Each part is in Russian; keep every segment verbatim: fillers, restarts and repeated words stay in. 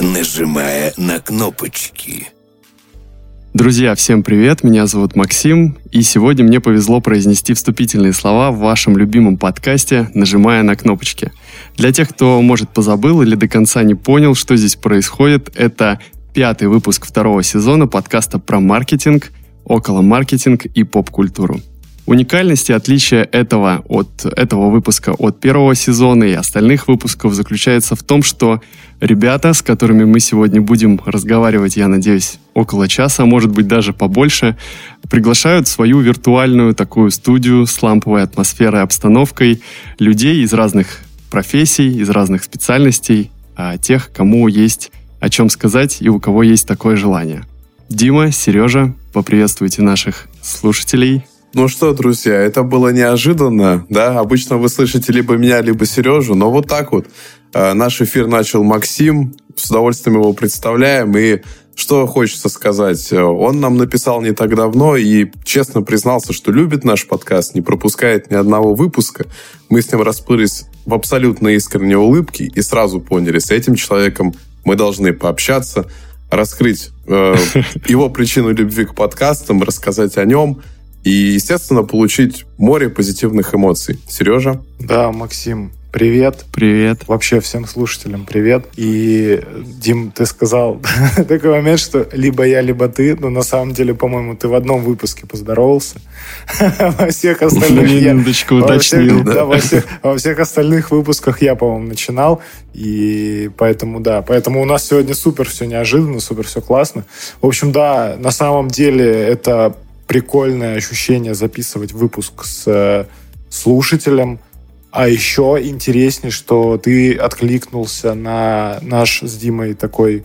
Нажимая на кнопочки. Друзья, всем привет, меня зовут Максим, и сегодня мне повезло произнести вступительные слова в вашем любимом подкасте «Нажимая на кнопочки». Для тех, кто, может, позабыл или до конца не понял, что здесь происходит, это пятый выпуск второго сезона подкаста про маркетинг, околомаркетинг и поп-культуру. Уникальность и отличие этого, от, этого выпуска от первого сезона и остальных выпусков заключается в том, что ребята, с которыми мы сегодня будем разговаривать, я надеюсь, около часа, может быть, даже побольше, приглашают в свою виртуальную такую студию с ламповой атмосферой и обстановкой людей из разных профессий, из разных специальностей, тех, кому есть о чем сказать и у кого есть такое желание. Дима, Сережа, поприветствуйте наших слушателей. Ну что, друзья, это было неожиданно, да? Обычно вы слышите либо меня, либо Сережу, но вот так вот. Э, наш эфир начал Максим, с удовольствием его представляем, и что хочется сказать, он нам написал не так давно и честно признался, что любит наш подкаст, не пропускает ни одного выпуска. Мы с ним расплылись в абсолютно искренней улыбке и сразу поняли, с этим человеком мы должны пообщаться, раскрыть э, его причину любви к подкастам, рассказать о нем и, естественно, получить море позитивных эмоций. Сережа? Да, Максим, привет. Привет. Вообще всем слушателям привет. И, Дим, ты сказал такой момент, что либо я, либо ты, но на самом деле, по-моему, ты в одном выпуске поздоровался. Во всех остальных я... Минуточку уточнил. Во всех остальных выпусках я, по-моему, начинал. И поэтому, да, поэтому у нас сегодня супер все неожиданно, супер все классно. В общем, да, на самом деле это... прикольное ощущение записывать выпуск с слушателем. А еще интереснее, что ты откликнулся на наш с Димой такой,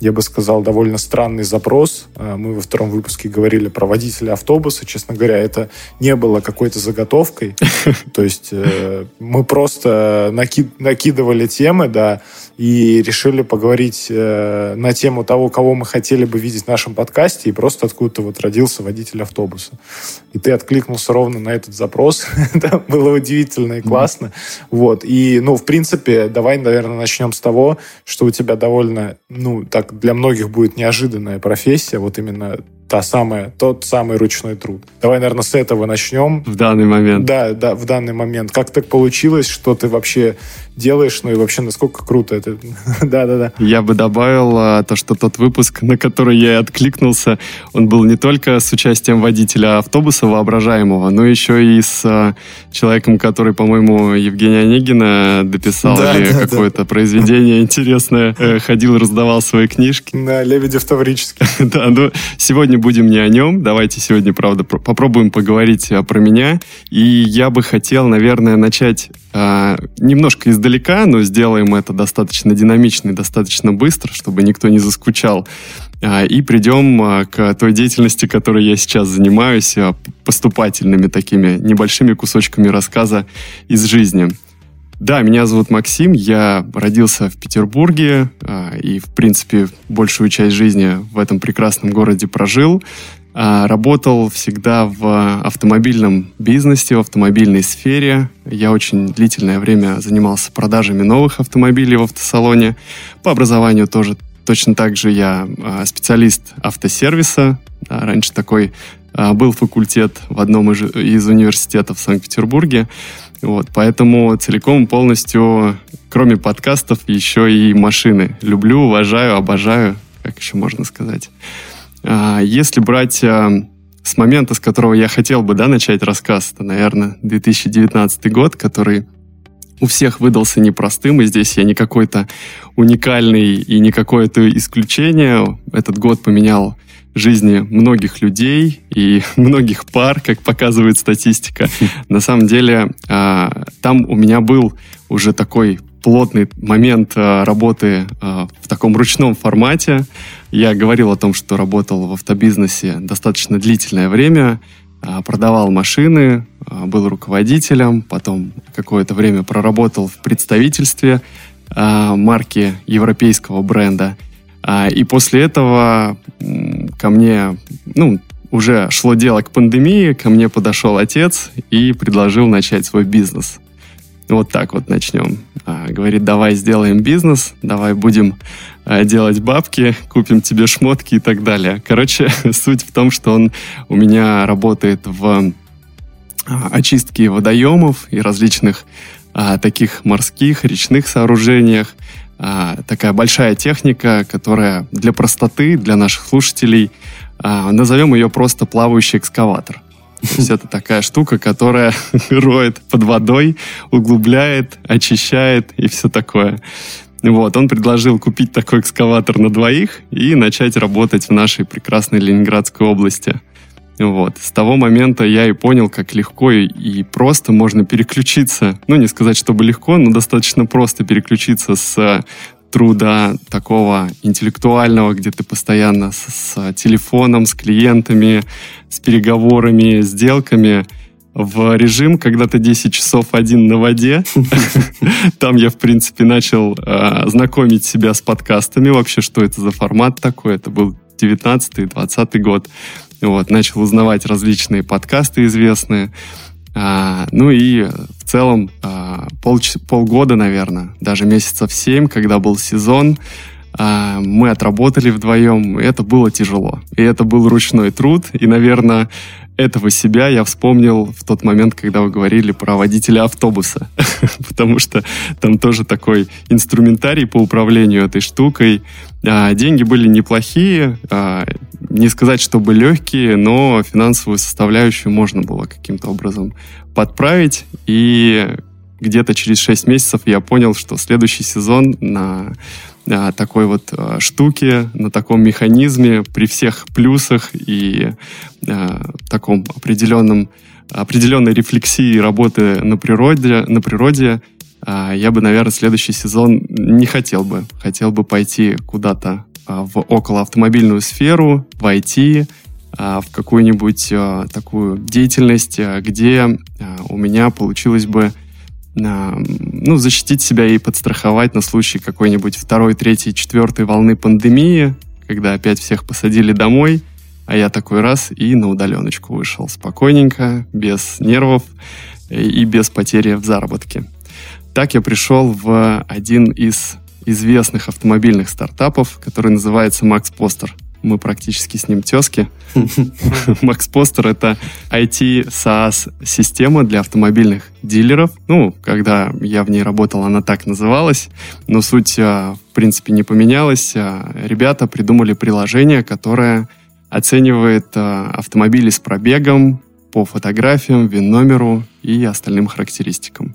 я бы сказал, довольно странный запрос. Мы во втором выпуске говорили про водителя автобуса. Честно говоря, это не было какой-то заготовкой. То есть мы просто накидывали темы, да, и решили поговорить э, на тему того, кого мы хотели бы видеть в нашем подкасте, и просто откуда-то вот родился водитель автобуса. И ты откликнулся ровно на этот запрос. Это было удивительно и классно. Mm-hmm. Вот. И, ну, в принципе, давай, наверное, начнем с того, что у тебя довольно, ну, так для многих будет неожиданная профессия, вот именно та самая, тот самый ручной труд. Давай, наверное, с этого начнем. В данный момент. Да, да, в данный момент. Как так получилось, что ты вообще делаешь, ну и вообще насколько круто это. Да-да-да. Я бы добавил а, то, что тот выпуск, на который я и откликнулся, он был не только с участием водителя автобуса воображаемого, но еще и с а, человеком, который, по-моему, Евгения Онегина дописал да, или да, какое-то да. произведение интересное. Ходил и раздавал свои книжки. Да, Лебедев Таврический. Да, ну сегодня будем не о нем. Давайте сегодня, правда, про- попробуем поговорить про меня. И я бы хотел, наверное, начать э, немножко издалека, но сделаем это достаточно динамично и достаточно быстро, чтобы никто не заскучал. Э, и придем э, к той деятельности, которой я сейчас занимаюсь, э, поступательными такими небольшими кусочками рассказа из жизни. Да, меня зовут Максим, я родился в Петербурге э, и, в принципе, большую часть жизни в этом прекрасном городе прожил. Э, работал всегда в автомобильном бизнесе, в автомобильной сфере. Я очень длительное время занимался продажами новых автомобилей в автосалоне. По образованию тоже точно так же я э, специалист автосервиса. Да, раньше такой э, был факультет в одном из, из университетов в Санкт-Петербурге. Вот, поэтому целиком, полностью, кроме подкастов, еще и машины. Люблю, уважаю, обожаю, как еще можно сказать. Если брать с момента, с которого я хотел бы, да, начать рассказ, это, наверное, две тысячи девятнадцатый год, который у всех выдался непростым, и здесь я не какой-то уникальный и не какое-то исключение. Этот год поменял жизни многих людей и многих пар, как показывает статистика. На самом деле, там у меня был уже такой плотный момент работы в таком ручном формате. Я говорил о том, что работал в автобизнесе достаточно длительное время, продавал машины, был руководителем, потом какое-то время проработал в представительстве марки европейского бренда. И после этого ко мне, ну, уже шло дело к пандемии, ко мне подошел отец и предложил начать свой бизнес. Вот так вот начнем. Говорит, давай сделаем бизнес, давай будем делать бабки, купим тебе шмотки и так далее. Короче, суть в том, что он у меня работает в очистке водоемов и различных а, таких морских, речных сооружениях. А, такая большая техника, которая для простоты, для наших слушателей, а, назовем ее просто плавающий экскаватор. То есть это такая штука, которая роет под водой, углубляет, очищает и все такое. Вот, он предложил купить такой экскаватор на двоих и начать работать в нашей прекрасной Ленинградской области. Вот, с того момента я и понял, как легко и просто можно переключиться, ну не сказать, чтобы легко, но достаточно просто переключиться с труда такого интеллектуального, где ты постоянно с, с телефоном, с клиентами, с переговорами, сделками, в режим, когда ты десять часов один на воде. Там я, в принципе, начал знакомить себя с подкастами, вообще, что это за формат такой. Это был девятнадцатый-двадцатый год. Вот, начал узнавать различные подкасты известные. А, ну и в целом а, пол, полгода, наверное, даже месяцев семь, когда был сезон, а, мы отработали вдвоем. Это было тяжело. И это был ручной труд. И, наверное, этого себя я вспомнил в тот момент, когда вы говорили про водителя автобуса. Потому что там тоже такой инструментарий по управлению этой штукой. А, деньги были неплохие, а, не сказать, чтобы легкие, но финансовую составляющую можно было каким-то образом подправить. И где-то через шесть месяцев я понял, что следующий сезон на, на такой вот штуке, на таком механизме, при всех плюсах и э, таком определенном, определенной рефлексии работы на природе, на природе э, я бы, наверное, следующий сезон не хотел бы. Хотел бы пойти куда-то в околоавтомобильную сферу, в ай ти, в какую-нибудь такую деятельность, где у меня получилось бы, ну, защитить себя и подстраховать на случай какой-нибудь второй, третьей, четвертой волны пандемии, когда опять всех посадили домой, а я такой раз и на удаленочку вышел спокойненько, без нервов и без потери в заработке. Так я пришел в один из известных автомобильных стартапов, который называется MaxPoster. Мы практически с ним тезки. MaxPoster — это ай ти-SaaS-система для автомобильных дилеров. Ну, когда я в ней работал, она так называлась, но суть, в принципе, не поменялась. Ребята придумали приложение, которое оценивает автомобили с пробегом по фотографиям, ВИН-номеру и остальным характеристикам.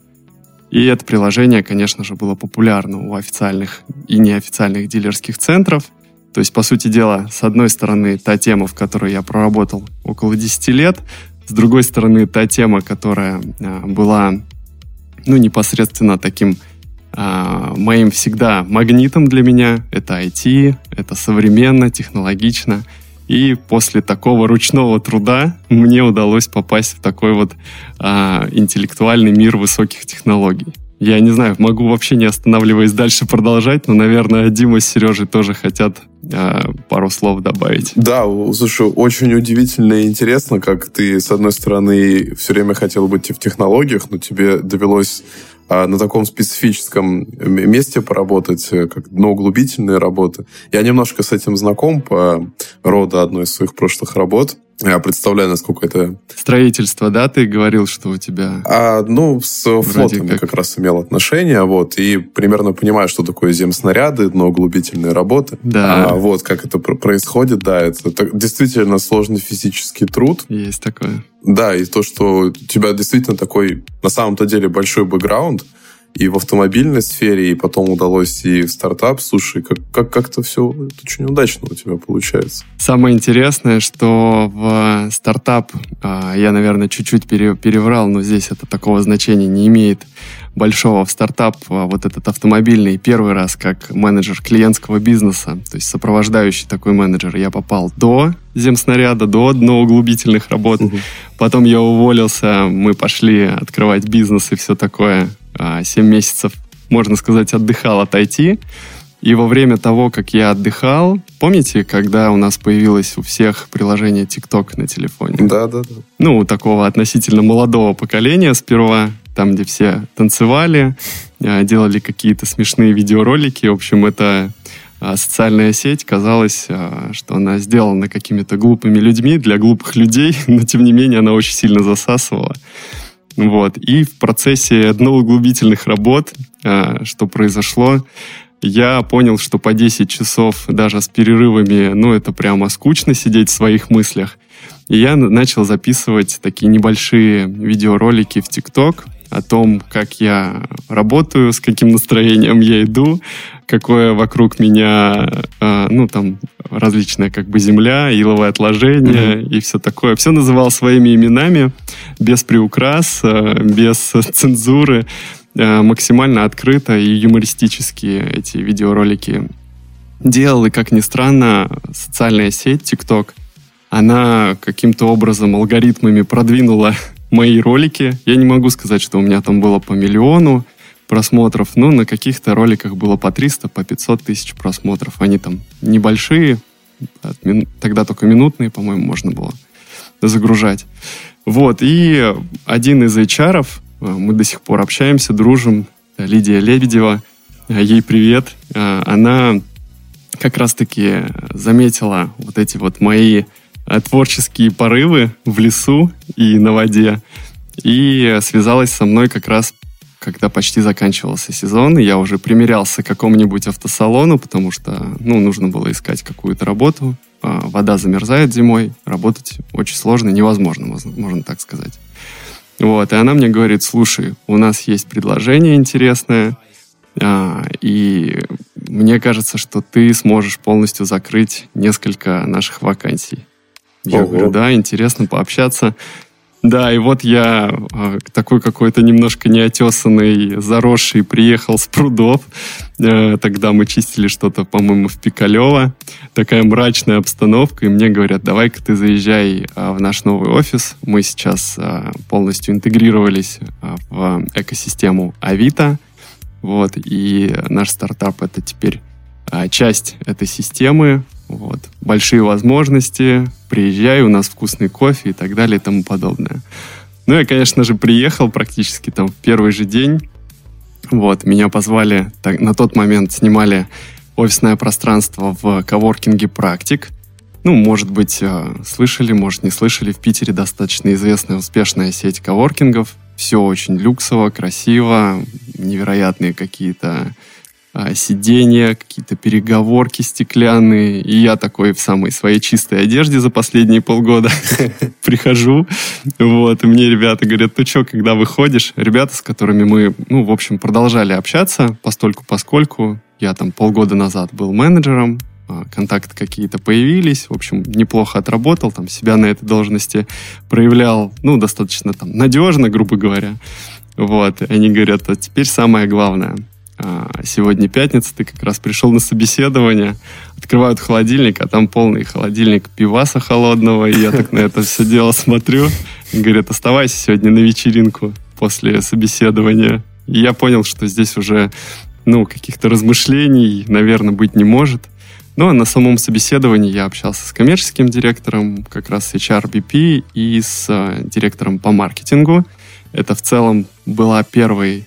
И это приложение, конечно же, было популярно у официальных и неофициальных дилерских центров. То есть, по сути дела, с одной стороны, та тема, в которой я проработал около десять лет, с другой стороны, та тема, которая была, ну, непосредственно таким а, моим всегда магнитом для меня. Это ай ти, это современно, технологично. И после такого ручного труда мне удалось попасть в такой вот а, интеллектуальный мир высоких технологий. Я не знаю, могу вообще не останавливаясь дальше продолжать, но, наверное, Дима с Сережей тоже хотят а, пару слов добавить. Да, слушай, очень удивительно и интересно, как ты, с одной стороны, все время хотел быть в технологиях, но тебе довелось на таком специфическом месте поработать, как на углубительные работы. Я немножко с этим знаком по роду одной из своих прошлых работ. Я представляю, насколько это... Строительство, да, ты говорил, что у тебя... А, ну, с флотом как... как раз имел отношение, вот, и примерно понимаю, что такое земснаряды, но углубительные работы. Да. А, вот, как это происходит, да, это, это действительно сложный физический труд. Есть такое. Да, и то, что у тебя действительно такой, на самом-то деле, большой бэкграунд, и в автомобильной сфере, и потом удалось и в стартап. Слушай, как, как, как-то все очень удачно у тебя получается. Самое интересное, что в стартап, я, наверное, чуть-чуть переврал, но здесь это такого значения не имеет большого. В стартап вот этот автомобильный первый раз как менеджер клиентского бизнеса, то есть сопровождающий такой менеджер, я попал до земснаряда, до дноуглубительных работ. Угу. Потом я уволился, мы пошли открывать бизнес и все такое. семь месяцев, можно сказать, отдыхал от ай ти. И во время того, как я отдыхал... Помните, когда у нас появилось у всех приложение TikTok на телефоне? Да, да, да. Ну, у такого относительно молодого поколения сперва. там, где все танцевали, делали какие-то смешные видеоролики. В общем, эта социальная сеть, казалось, что она сделана какими-то глупыми людьми для глупых людей, но, тем не менее, она очень сильно засасывала. Вот. И в процессе дноуглубительных работ, что произошло, я понял, что по десять часов даже с перерывами, ну, это прямо скучно сидеть в своих мыслях. И я начал записывать такие небольшие видеоролики в TikTok о том, как я работаю, с каким настроением я иду, какое вокруг меня, ну, там, различная как бы земля, иловое отложение mm-hmm. и все такое. Все называл своими именами, без приукрас, без цензуры, максимально открыто и юмористически эти видеоролики делал. И, как ни странно, социальная сеть TikTok, она каким-то образом алгоритмами продвинула мои ролики. Я не могу сказать, что у меня там было по миллиону просмотров, но на каких-то роликах было по триста, по пятьсот тысяч просмотров. Они там небольшие, тогда только минутные, по-моему, можно было загружать. Вот, и один из эйч ар-ов, мы до сих пор общаемся, дружим, Лидия Лебедева, ей привет, она как раз-таки заметила вот эти вот мои творческие порывы в лесу и на воде. И связалась со мной как раз, когда почти заканчивался сезон, и я уже примерялся к какому-нибудь автосалону, потому что, ну, нужно было искать какую-то работу. Вода замерзает зимой, работать очень сложно, невозможно, можно так сказать. Вот, и она мне говорит: слушай, у нас есть предложение интересное, и мне кажется, что ты сможешь полностью закрыть несколько наших вакансий. Я Ого. говорю, да, интересно пообщаться. Да, и вот я такой какой-то немножко неотесанный, заросший, приехал с прудов. Тогда мы чистили что-то, по-моему, в Пикалево. Такая мрачная обстановка, и мне говорят: давай-ка ты заезжай в наш новый офис. Мы сейчас полностью интегрировались в экосистему Авито. Вот, и наш стартап — это теперь часть этой системы. Вот. Большие возможности, приезжай, у нас вкусный кофе и так далее и тому подобное. Ну, я, конечно же, приехал практически там в первый же день. Вот, меня позвали, так, на тот момент снимали офисное пространство в коворкинге «Практик». Ну, может быть, слышали, может, не слышали. В Питере достаточно известная, успешная сеть коворкингов. Все очень люксово, красиво, невероятные какие-то сиденья, какие-то переговорки стеклянные. И я такой в самой своей чистой одежде за последние полгода прихожу. Вот, и мне ребята говорят: ну что, когда выходишь? Ребята, с которыми мы, ну, в общем, продолжали общаться постольку, поскольку я там полгода назад был менеджером, контакты какие-то появились, в общем, неплохо отработал, там, себя на этой должности проявлял, ну, достаточно там надежно, грубо говоря. Вот, они говорят: а теперь самое главное. Сегодня пятница, ты как раз пришел на собеседование, открывают холодильник, а там полный холодильник пиваса холодного, и я так на это все дело смотрю. Говорят: оставайся сегодня на вечеринку после собеседования. И я понял, что здесь уже, ну, каких-то размышлений, наверное, быть не может. Ну, а на самом собеседовании я общался с коммерческим директором, как раз с эйч ар би пи, и с директором по маркетингу. Это в целом была первый,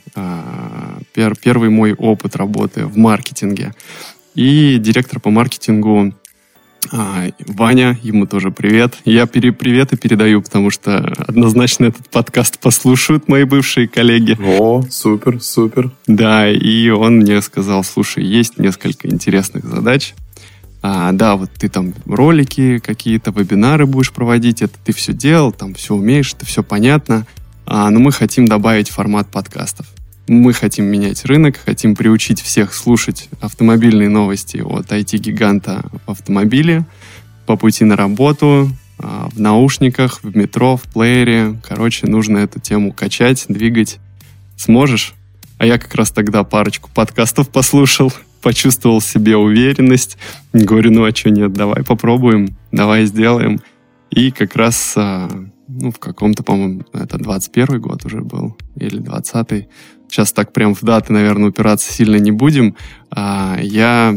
пер, первый мой опыт работы в маркетинге. И директор по маркетингу Ваня, ему тоже привет. Я пере, приветы передаю, потому что однозначно этот подкаст послушают мои бывшие коллеги. О, супер, супер. Да, и он мне сказал: слушай, есть несколько интересных задач. А, да, вот ты там ролики какие-то, вебинары будешь проводить, это ты все делал, там все умеешь, это все понятно. Но мы хотим добавить формат подкастов. Мы хотим менять рынок, хотим приучить всех слушать автомобильные новости от ай ти-гиганта в автомобиле, по пути на работу, в наушниках, в метро, в плеере. Короче, нужно эту тему качать, двигать. Сможешь? А я как раз тогда парочку подкастов послушал, почувствовал в себе уверенность. Говорю: ну а что нет, давай попробуем, давай сделаем. И как раз... Ну, в каком-то, по-моему, это двадцать первый год уже был, или двадцатый. Сейчас так прям в даты, наверное, упираться сильно не будем. Я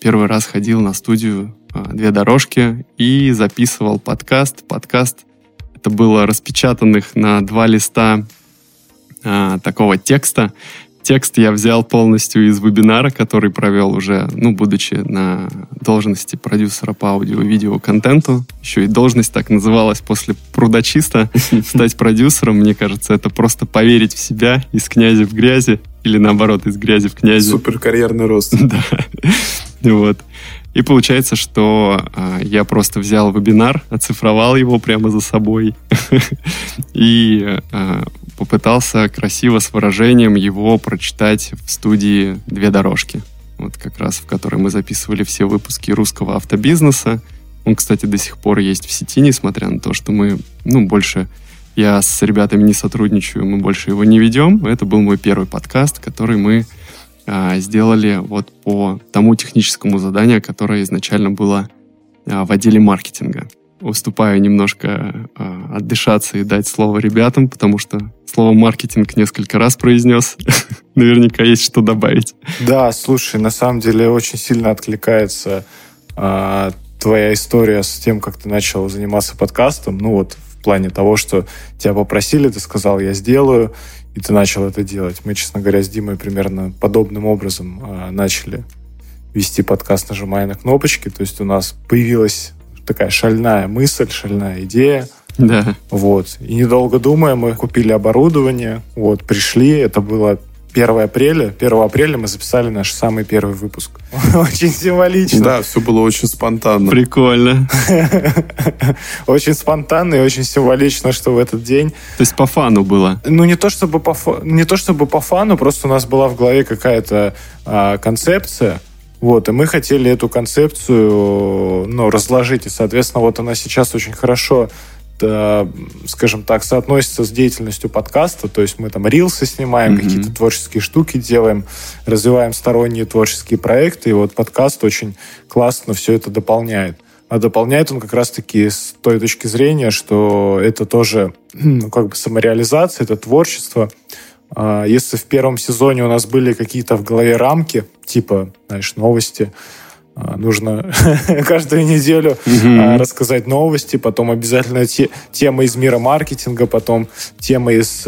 первый раз ходил на студию «Две дорожки» и записывал подкаст. Подкаст — это было распечатанных на два листа а, такого текста. Текст я взял полностью из вебинара, который провел уже, ну, будучи на должности продюсера по аудио и видео контенту. Еще и должность так называлась после прудочиста. Стать продюсером, мне кажется, это просто поверить в себя из князя в грязи или, наоборот, из грязи в князя. Супер карьерный рост. Да. Вот. И получается, что э, я просто взял вебинар, оцифровал его прямо за собой и э, попытался красиво с выражением его прочитать в студии «Две дорожки», вот как раз в которой мы записывали все выпуски русского автобизнеса. Он, кстати, до сих пор есть в сети, несмотря на то, что мы, ну, больше я с ребятами не сотрудничаю, мы больше его не ведем. Это был мой первый подкаст, который мы сделали вот по тому техническому заданию, которое изначально было в отделе маркетинга. Уступаю немножко отдышаться и дать слово ребятам, потому что слово «маркетинг» несколько раз произнес. Наверняка есть что добавить. Да, слушай, на самом деле очень сильно откликается э, твоя история с тем, как ты начал заниматься подкастом. Ну вот в плане того, что тебя попросили, ты сказал «я сделаю», и ты начал это делать. Мы, честно говоря, с Димой примерно подобным образом э, начали вести подкаст «Нажимая на кнопочки». То есть у нас появилась такая шальная мысль, шальная идея. Да. Вот. И недолго думая, мы купили оборудование, вот, пришли. Это было первого апреля. первого апреля мы записали наш самый первый выпуск. Очень символично. Да, все было очень спонтанно. Прикольно. Очень спонтанно и очень символично, что в этот день... То есть по фану было? Ну, не то чтобы по, не то чтобы по фану, просто у нас была в голове какая-то а, концепция, вот, и мы хотели эту концепцию, ну, разложить. И, соответственно, вот она сейчас очень хорошо... скажем так, соотносится с деятельностью подкаста, то есть мы там рилсы снимаем, mm-hmm. какие-то творческие штуки делаем, развиваем сторонние творческие проекты, и вот подкаст очень классно все это дополняет. А дополняет он как раз-таки с той точки зрения, что это тоже, ну, как бы самореализация, это творчество. Если в первом сезоне у нас были какие-то в голове рамки, типа, знаешь, новости, нужно каждую неделю mm-hmm. рассказать новости, потом обязательно те, темы из мира маркетинга, потом темы из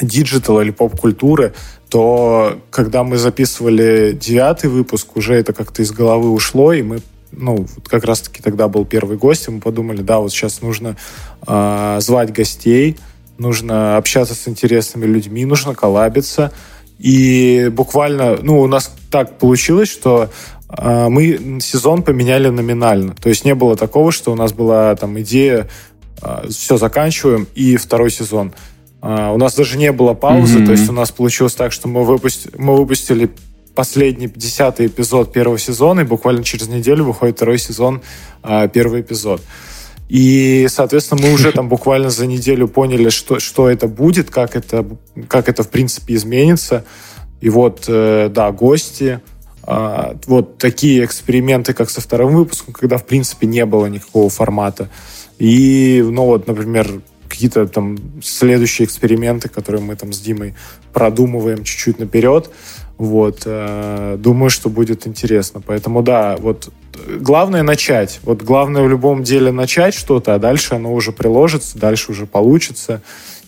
диджитала э, или поп-культуры, то когда мы записывали девятый выпуск, уже это как-то из головы ушло, и мы, ну, вот как раз-таки тогда был первый гость, и мы подумали, да, вот сейчас нужно э, звать гостей, нужно общаться с интересными людьми, нужно коллабиться. И буквально, ну, у нас так получилось, что э, мы сезон поменяли номинально. То есть не было такого, что у нас была там идея, э, все, заканчиваем, и второй сезон. Э, у нас даже не было паузы, mm-hmm. то есть у нас получилось так, что мы, выпусти- мы выпустили последний десятый эпизод первого сезона, и буквально через неделю выходит второй сезон, э, первый эпизод. И, соответственно, мы уже там буквально за неделю поняли, что, что это будет, как это, как это, в принципе, изменится. И вот, да, гости, вот такие эксперименты, как со вторым выпуском, когда, в принципе, не было никакого формата. И, ну вот, например, какие-то там следующие эксперименты, которые мы там с Димой продумываем чуть-чуть наперед. Вот, думаю, что будет интересно. Поэтому, да, вот главное начать. Вот главное в любом деле начать что-то, а дальше оно уже приложится, дальше уже получится.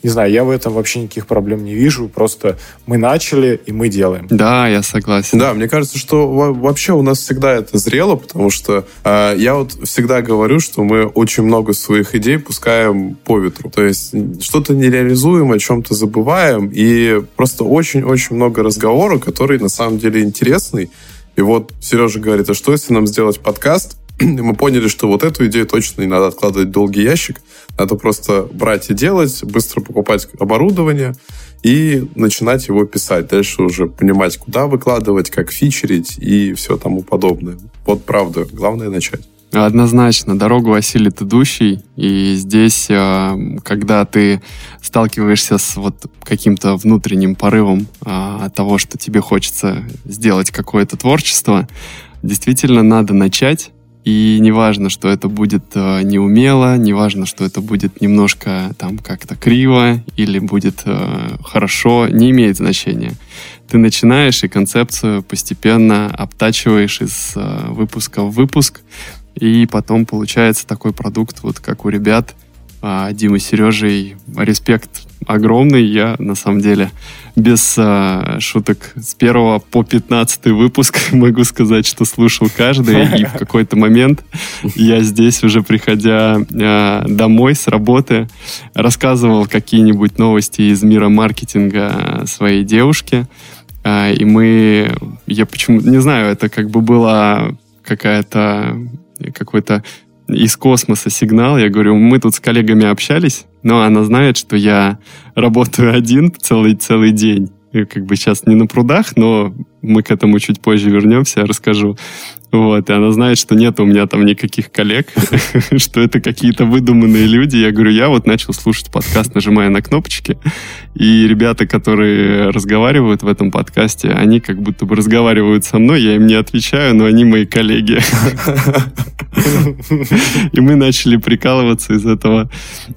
Не знаю, я в этом вообще никаких проблем не вижу. Просто мы начали, и мы делаем. Да, я согласен. Да, мне кажется, что вообще у нас всегда это зрело, потому что э, я вот всегда говорю, что мы очень много своих идей пускаем по ветру. То есть что-то не реализуем, о чем-то забываем, и просто очень-очень много разговоров, которые на самом деле интересны. И вот Сережа говорит, а что, если нам сделать подкаст? И мы поняли, что вот эту идею точно не надо откладывать в долгий ящик. Надо просто брать и делать, быстро покупать оборудование и начинать его писать. Дальше уже понимать, куда выкладывать, как фичерить и все тому подобное. Вот правда, главное начать. Однозначно, дорогу осилит идущий, и здесь, когда ты сталкиваешься с вот каким-то внутренним порывом от того, что тебе хочется сделать какое-то творчество, действительно надо начать. И не важно, что это будет э, неумело, не важно, что это будет немножко там как-то криво или будет э, хорошо, не имеет значения. Ты начинаешь и концепцию постепенно обтачиваешь из э, выпуска в выпуск, и потом получается такой продукт, вот как у ребят, а, Дима с Сережей. Респект огромный. Я, на самом деле, без а, шуток, с первого по пятнадцатый выпуск могу сказать, что слушал каждый. И в какой-то момент я здесь, уже приходя а, домой с работы, рассказывал какие-нибудь новости из мира маркетинга своей девушке. А, и мы... Я почему-то... Не знаю, это как бы была какая-то... какой-то из космоса сигнал. Я говорю, мы тут с коллегами общались, но она знает, что я работаю один целый, целый день. И как бы сейчас не на прудах, но мы к этому чуть позже вернемся, я расскажу. Вот. И она знает, что нет у меня там никаких коллег, что это какие-то выдуманные люди. Я говорю, я вот начал слушать подкаст, нажимая на кнопочки, и ребята, которые разговаривают в этом подкасте, они как будто бы разговаривают со мной, я им не отвечаю, но они мои коллеги. И мы начали прикалываться из этого,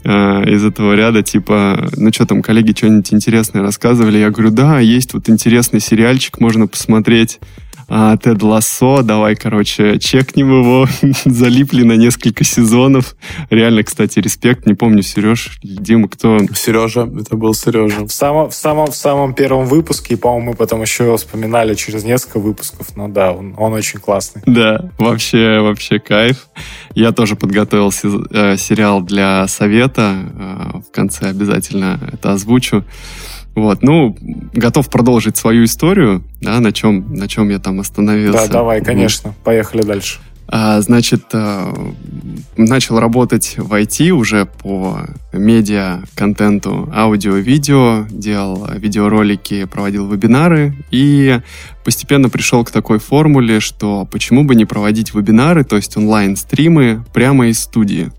из этого ряда, типа, ну что там, коллеги что-нибудь интересное рассказывали? Я говорю, да, есть вот интересный сериальчик, можно посмотреть, а, Тед Лассо, давай, короче, чекнем его. Залипли на несколько сезонов. Реально, кстати, респект. Не помню, Сереж, Дима, кто... Сережа, это был Сережа. В самом, в самом, в самом первом выпуске, и, по-моему, мы потом еще его вспоминали через несколько выпусков, но да, он, он очень классный. Да, вообще, вообще кайф. Я тоже подготовил сериал для совета. В конце обязательно это озвучу. Вот, ну, готов продолжить свою историю, да, на чем, на чем я там остановился. Да, давай, конечно, поехали дальше. А, значит, а, начал работать в ай ти уже по медиа-контенту, аудио-видео, делал видеоролики, проводил вебинары и постепенно пришел к такой формуле, что почему бы не проводить вебинары, то есть онлайн-стримы прямо из студии.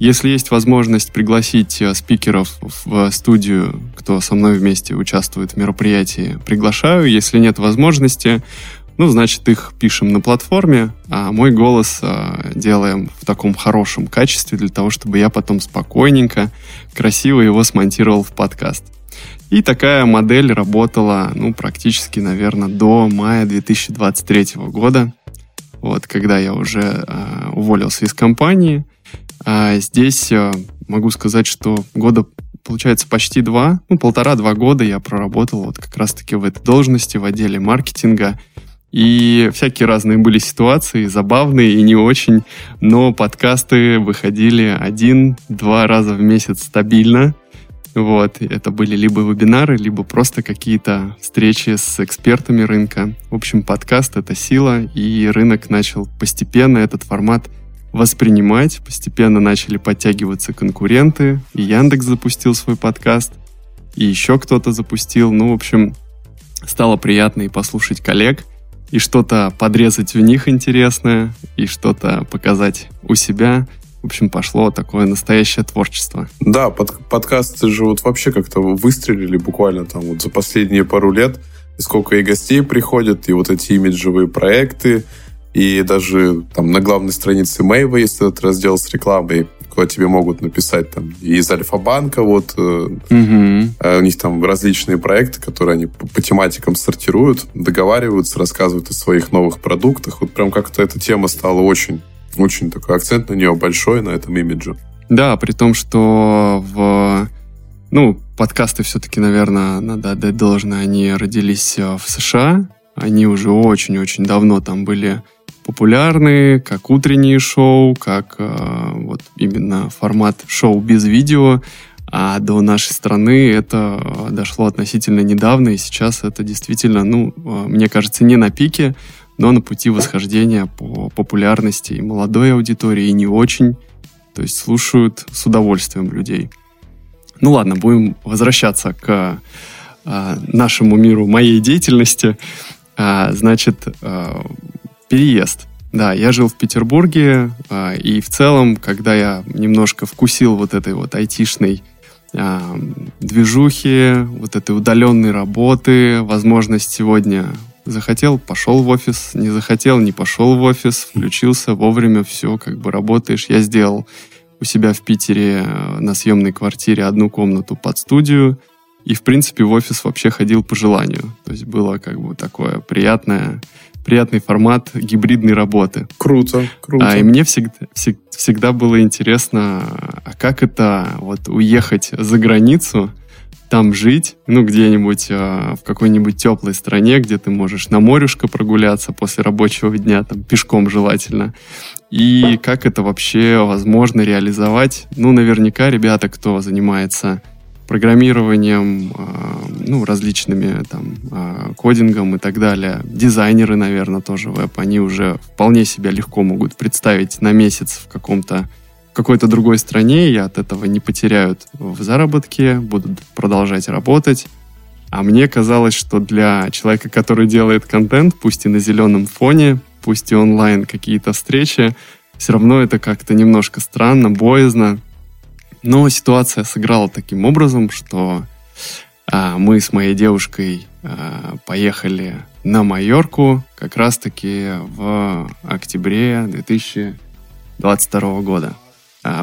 Если есть возможность пригласить спикеров в студию, кто со мной вместе участвует в мероприятии, приглашаю. Если нет возможности, ну, значит, их пишем на платформе, а мой голос делаем в таком хорошем качестве для того, чтобы я потом спокойненько, красиво его смонтировал в подкаст. И такая модель работала, ну, практически, наверное, до мая две тысячи двадцать третьего года, вот, когда я уже э, уволился из компании. А здесь могу сказать, что года, получается, почти два, ну, полтора-два года я проработал вот как раз-таки в этой должности, в отделе маркетинга. И всякие разные были ситуации, забавные и не очень, но подкасты выходили один-два раза в месяц стабильно. Вот, это были либо вебинары, либо просто какие-то встречи с экспертами рынка. В общем, подкаст — это сила, и рынок начал постепенно этот формат воспринимать. Постепенно начали подтягиваться конкуренты, и Яндекс запустил свой подкаст, и еще кто-то запустил. Ну, в общем, стало приятно и послушать коллег, и что-то подрезать в них интересное, и что-то показать у себя. В общем, пошло такое настоящее творчество. Да, под, подкасты же вот вообще как-то выстрелили буквально там вот за последние пару лет. Сколько и гостей приходит, и вот эти имиджевые проекты, и даже там на главной странице Мейва есть этот раздел с рекламой, куда тебе могут написать там из Альфа-банка. Вот, mm-hmm. У них там различные проекты, которые они по, по тематикам сортируют, договариваются, рассказывают о своих новых продуктах. Вот прям как-то эта тема стала очень, очень такой акцент на нее большой, на этом имидже. Да, при том, что в... Ну, подкасты все-таки, наверное, надо отдать должное, они родились в США, они уже очень-очень давно там были популярны, как утренние шоу, как э, вот именно формат шоу без видео, а до нашей страны это дошло относительно недавно, и сейчас это действительно, ну, мне кажется, не на пике, но на пути восхождения по популярности и молодой аудитории, и не очень, то есть слушают с удовольствием людей. Ну ладно, будем возвращаться к э, нашему миру, моей деятельности. А, значит, э, переезд. Да, я жил в Петербурге, э, и в целом, когда я немножко вкусил вот этой вот айтишной э, движухи, вот этой удаленной работы, возможность сегодня захотел, пошел в офис, не захотел, не пошел в офис, включился вовремя, все, как бы работаешь. Я сделал у себя в Питере на съемной квартире одну комнату под студию, И, в принципе, в офис вообще ходил по желанию. То есть было как бы такое приятное, приятный формат гибридной работы. Круто, круто. А, и мне всегда, всегда было интересно, а как это вот уехать за границу, там жить, ну, где-нибудь э, в какой-нибудь теплой стране, где ты можешь на морюшко прогуляться после рабочего дня, там, пешком желательно. И как это вообще возможно реализовать? Ну, наверняка ребята, кто занимается программированием, э, ну, различными, там, э, кодингом и так далее, дизайнеры, наверное, тоже веб, они уже вполне себя легко могут представить на месяц в каком-то какой-то другой стране, и от этого не потеряют в заработке, будут продолжать работать. А мне казалось, что для человека, который делает контент, пусть и на зеленом фоне, пусть и онлайн какие-то встречи, все равно это как-то немножко странно, боязно. Но ситуация сыграла таким образом, что а, мы с моей девушкой а, поехали на Майорку как раз-таки в октябре две тысячи двадцать второго года.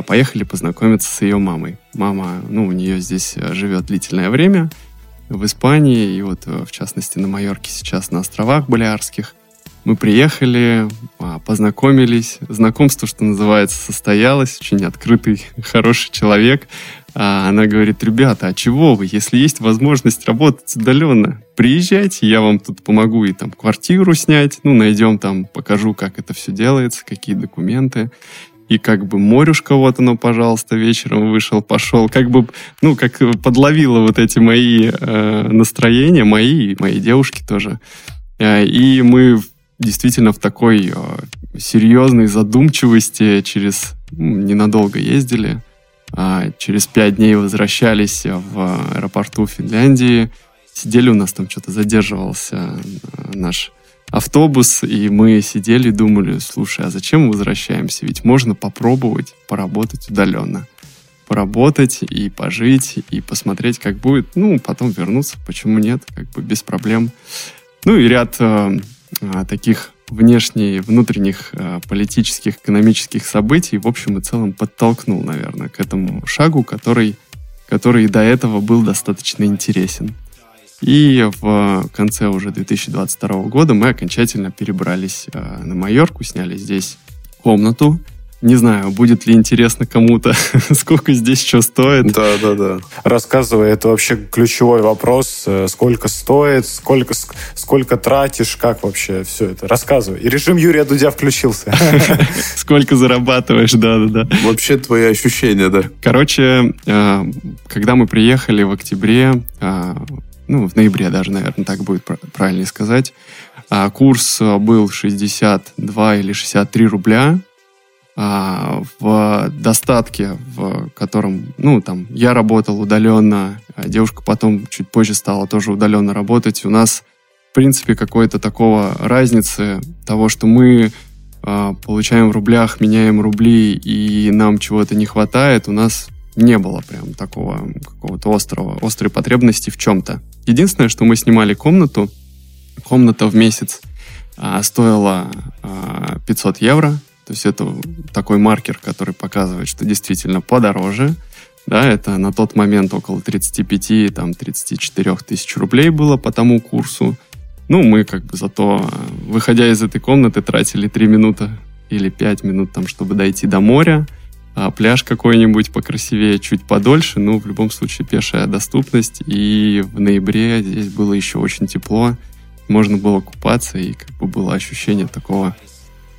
Поехали познакомиться с ее мамой. Мама, ну, у нее здесь живет длительное время, в Испании, и вот, в частности, на Майорке сейчас, на островах Балеарских. Мы приехали, познакомились. Знакомство, что называется, состоялось. Очень открытый, хороший человек. Она говорит: ребята, а чего вы? Если есть возможность работать удаленно, приезжайте, я вам тут помогу и там квартиру снять, ну, найдем там, покажу, как это все делается, какие документы. И как бы морюшко, вот оно, пожалуйста, вечером вышел, пошел. Как бы, ну, как подловило вот эти мои э, настроения, мои и мои девушки тоже. Э, и мы действительно в такой э, серьезной задумчивости через... Ненадолго ездили. Э, через пять дней возвращались в аэропорту Финляндии. Сидели, у нас там что-то задерживался наш... автобус, и мы сидели и думали: слушай, а зачем мы возвращаемся? Ведь можно попробовать поработать удаленно. Поработать и пожить, и посмотреть, как будет. Ну, потом вернуться, почему нет? Как бы без проблем. Ну, и ряд э, таких внешних, внутренних э, политических, экономических событий в общем и целом подтолкнул, наверное, к этому шагу, который, который до этого был достаточно интересен. И в конце уже две тысячи двадцать второго года мы окончательно перебрались на Майорку, сняли здесь комнату. Не знаю, будет ли интересно кому-то, сколько здесь что стоит. Да, да, да. Рассказывай, это вообще ключевой вопрос. Сколько стоит, сколько, сколько тратишь, как вообще все это. Рассказывай. И режим Юрия Дудя включился. Сколько зарабатываешь, да-да-да. Вообще твои ощущения, да. Короче, когда мы приехали в октябре... Ну, в ноябре даже, наверное, так будет правильнее сказать. Курс был шестьдесят два или шестьдесят три рубля. В достатке, в котором, ну, там, я работал удаленно, девушка потом чуть позже стала тоже удаленно работать. У нас, в принципе, какой-то такого разницы того, что мы получаем в рублях, меняем рубли, и нам чего-то не хватает, у нас не было прям такого какого-то острого, острой потребности в чем-то. Единственное, что мы снимали комнату, комната в месяц а, стоила а, пятьсот евро, то есть это такой маркер, который показывает, что действительно подороже, да, это на тот момент около тридцать пять, там, тридцать четыре тысяч рублей было по тому курсу. Ну, мы как бы зато, выходя из этой комнаты, тратили три минуты или пять минут, там, чтобы дойти до моря. А пляж какой-нибудь покрасивее, чуть подольше, но в любом случае пешая доступность. И в ноябре здесь было еще очень тепло, можно было купаться, и как бы было ощущение такого,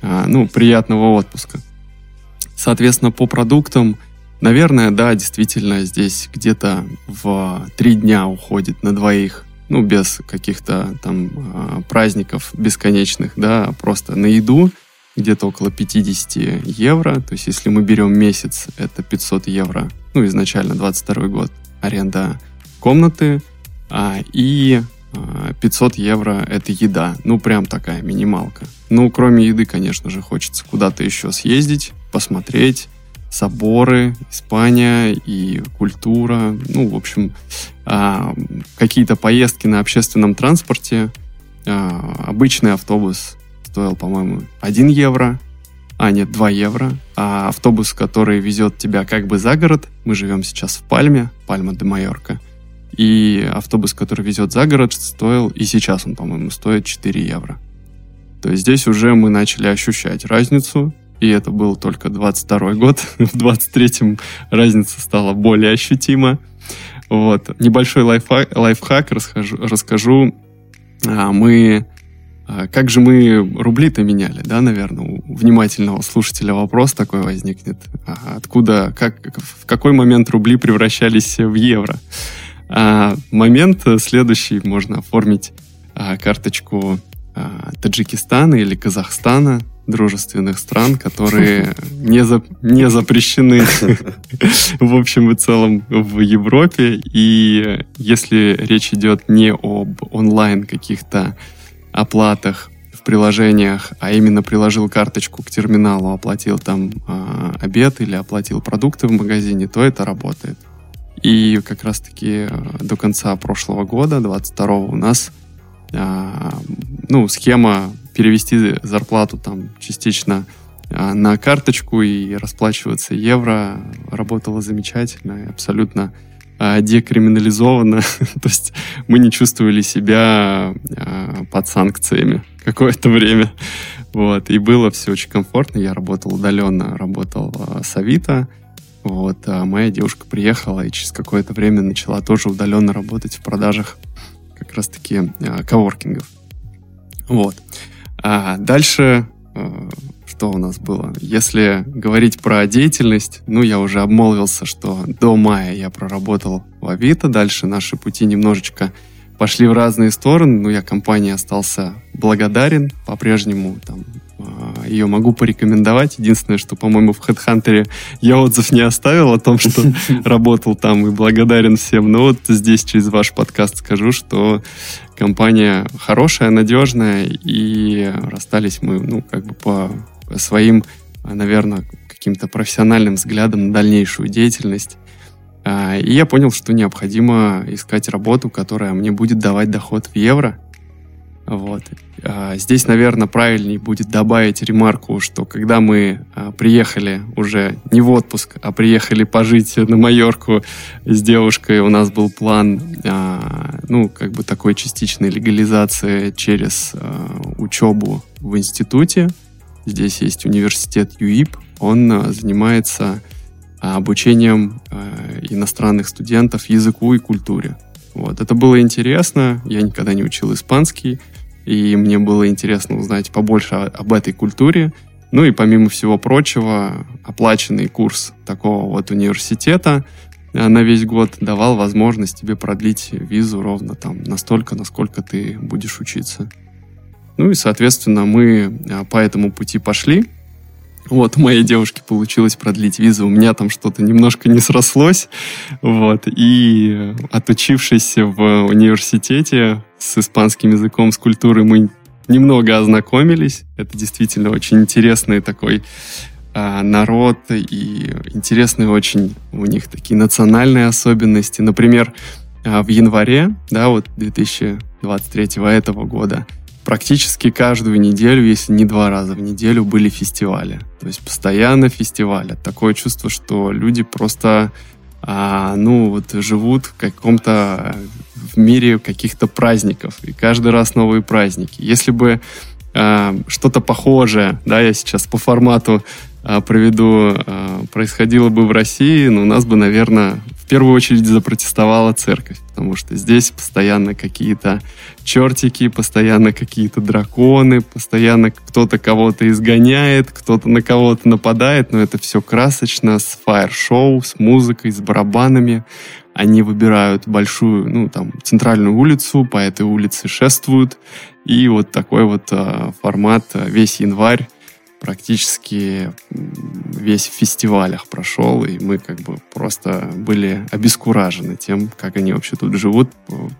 ну, приятного отпуска. Соответственно, по продуктам, наверное, да, действительно, здесь где-то в три дня уходит на двоих, ну, без каких-то там праздников бесконечных, да, просто на еду. Где-то около пятьдесят евро, то есть если мы берем месяц, это пятьсот евро, ну, изначально двадцать второй год, аренда комнаты, а, и а, пятьсот евро это еда, ну, прям такая минималка. Ну, кроме еды, конечно же, хочется куда-то еще съездить, посмотреть, соборы, Испания и культура, ну, в общем, а, какие-то поездки на общественном транспорте, а, обычный автобус стоил, по-моему, один евро, а нет, два евро. А автобус, который везет тебя как бы за город, мы живем сейчас в Пальме, Пальма-де-Майорка, и автобус, который везет за город, стоил, и сейчас он, по-моему, стоит четыре евро. То есть здесь уже мы начали ощущать разницу, и это был только двадцать второй год, в двадцать третьем разница стала более ощутима. Вот. Небольшой лайфхак, лайфхак расхожу, расскажу. А, мы... А, как же мы рубли-то меняли, да, наверное? У внимательного слушателя вопрос такой возникнет. А, откуда, как, в какой момент рубли превращались в евро? А, момент следующий. Можно оформить а, карточку а, Таджикистана или Казахстана, дружественных стран, которые не, за, не запрещены в общем и целом в Европе. И если речь идет не об онлайн каких-то оплатах в приложениях, а именно приложил карточку к терминалу, оплатил там э, обед или оплатил продукты в магазине, то это работает. И как раз-таки до конца прошлого года, двадцать второго, у нас э, ну, схема перевести зарплату там частично а, на карточку и расплачиваться евро работало замечательно и абсолютно а, декриминализованно. То есть мы не чувствовали себя а, под санкциями какое-то время. Вот. И было все очень комфортно. Я работал удаленно, работал а, с Авито. Вот. А моя девушка приехала и через какое-то время начала тоже удаленно работать в продажах как раз-таки а, коворкингов. Вот. А дальше, что у нас было? Если говорить про деятельность, ну, я уже обмолвился, что до мая я проработал в Авито, дальше наши пути немножечко пошли в разные стороны, но я компании остался благодарен, по-прежнему там, ее могу порекомендовать. Единственное, что, по-моему, в Headhunter я отзыв не оставил о том, что работал там и благодарен всем, но вот здесь через ваш подкаст скажу, что компания хорошая, надежная, и расстались мы, ну, как бы по своим, наверное, каким-то профессиональным взглядам на дальнейшую деятельность. И я понял, что необходимо искать работу, которая мне будет давать доход в евро. Вот. Здесь, наверное, правильнее будет добавить ремарку, что когда мы приехали уже не в отпуск, а приехали пожить на Майорку с девушкой, у нас был план, ну, как бы такой частичной легализации через учебу в институте. Здесь есть университет ЮИП, он занимается обучением иностранных студентов языку и культуре. Вот. Это было интересно, я никогда не учил испанский, и мне было интересно узнать побольше об этой культуре. Ну и помимо всего прочего, оплаченный курс такого вот университета на весь год давал возможность тебе продлить визу ровно там настолько, насколько ты будешь учиться. Ну и, соответственно, мы по этому пути пошли. Вот, у моей девушки получилось продлить визу, у меня там что-то немножко не срослось, вот, и отучившись в университете с испанским языком, с культурой, мы немного ознакомились, это действительно очень интересный такой а, народ, и интересные очень у них такие национальные особенности, например, в январе, да, вот две тысячи двадцать третьего этого года, практически каждую неделю, если не два раза в неделю, были фестивали. То есть постоянно фестивали. Такое чувство, что люди просто а, ну, вот, живут в каком-то в мире каких-то праздников. И каждый раз новые праздники. Если бы а, что-то похожее, да, я сейчас по формату а, проведу, а, происходило бы в России, но у нас бы, наверное... В первую очередь запротестовала церковь, потому что здесь постоянно какие-то чертики, постоянно какие-то драконы, постоянно кто-то кого-то изгоняет, кто-то на кого-то нападает, но это все красочно, с фаер-шоу, с музыкой, с барабанами. Они выбирают большую, ну, там, центральную улицу, по этой улице шествуют, и вот такой вот а, формат весь январь, практически весь в фестивалях прошел, и мы как бы просто были обескуражены тем, как они вообще тут живут.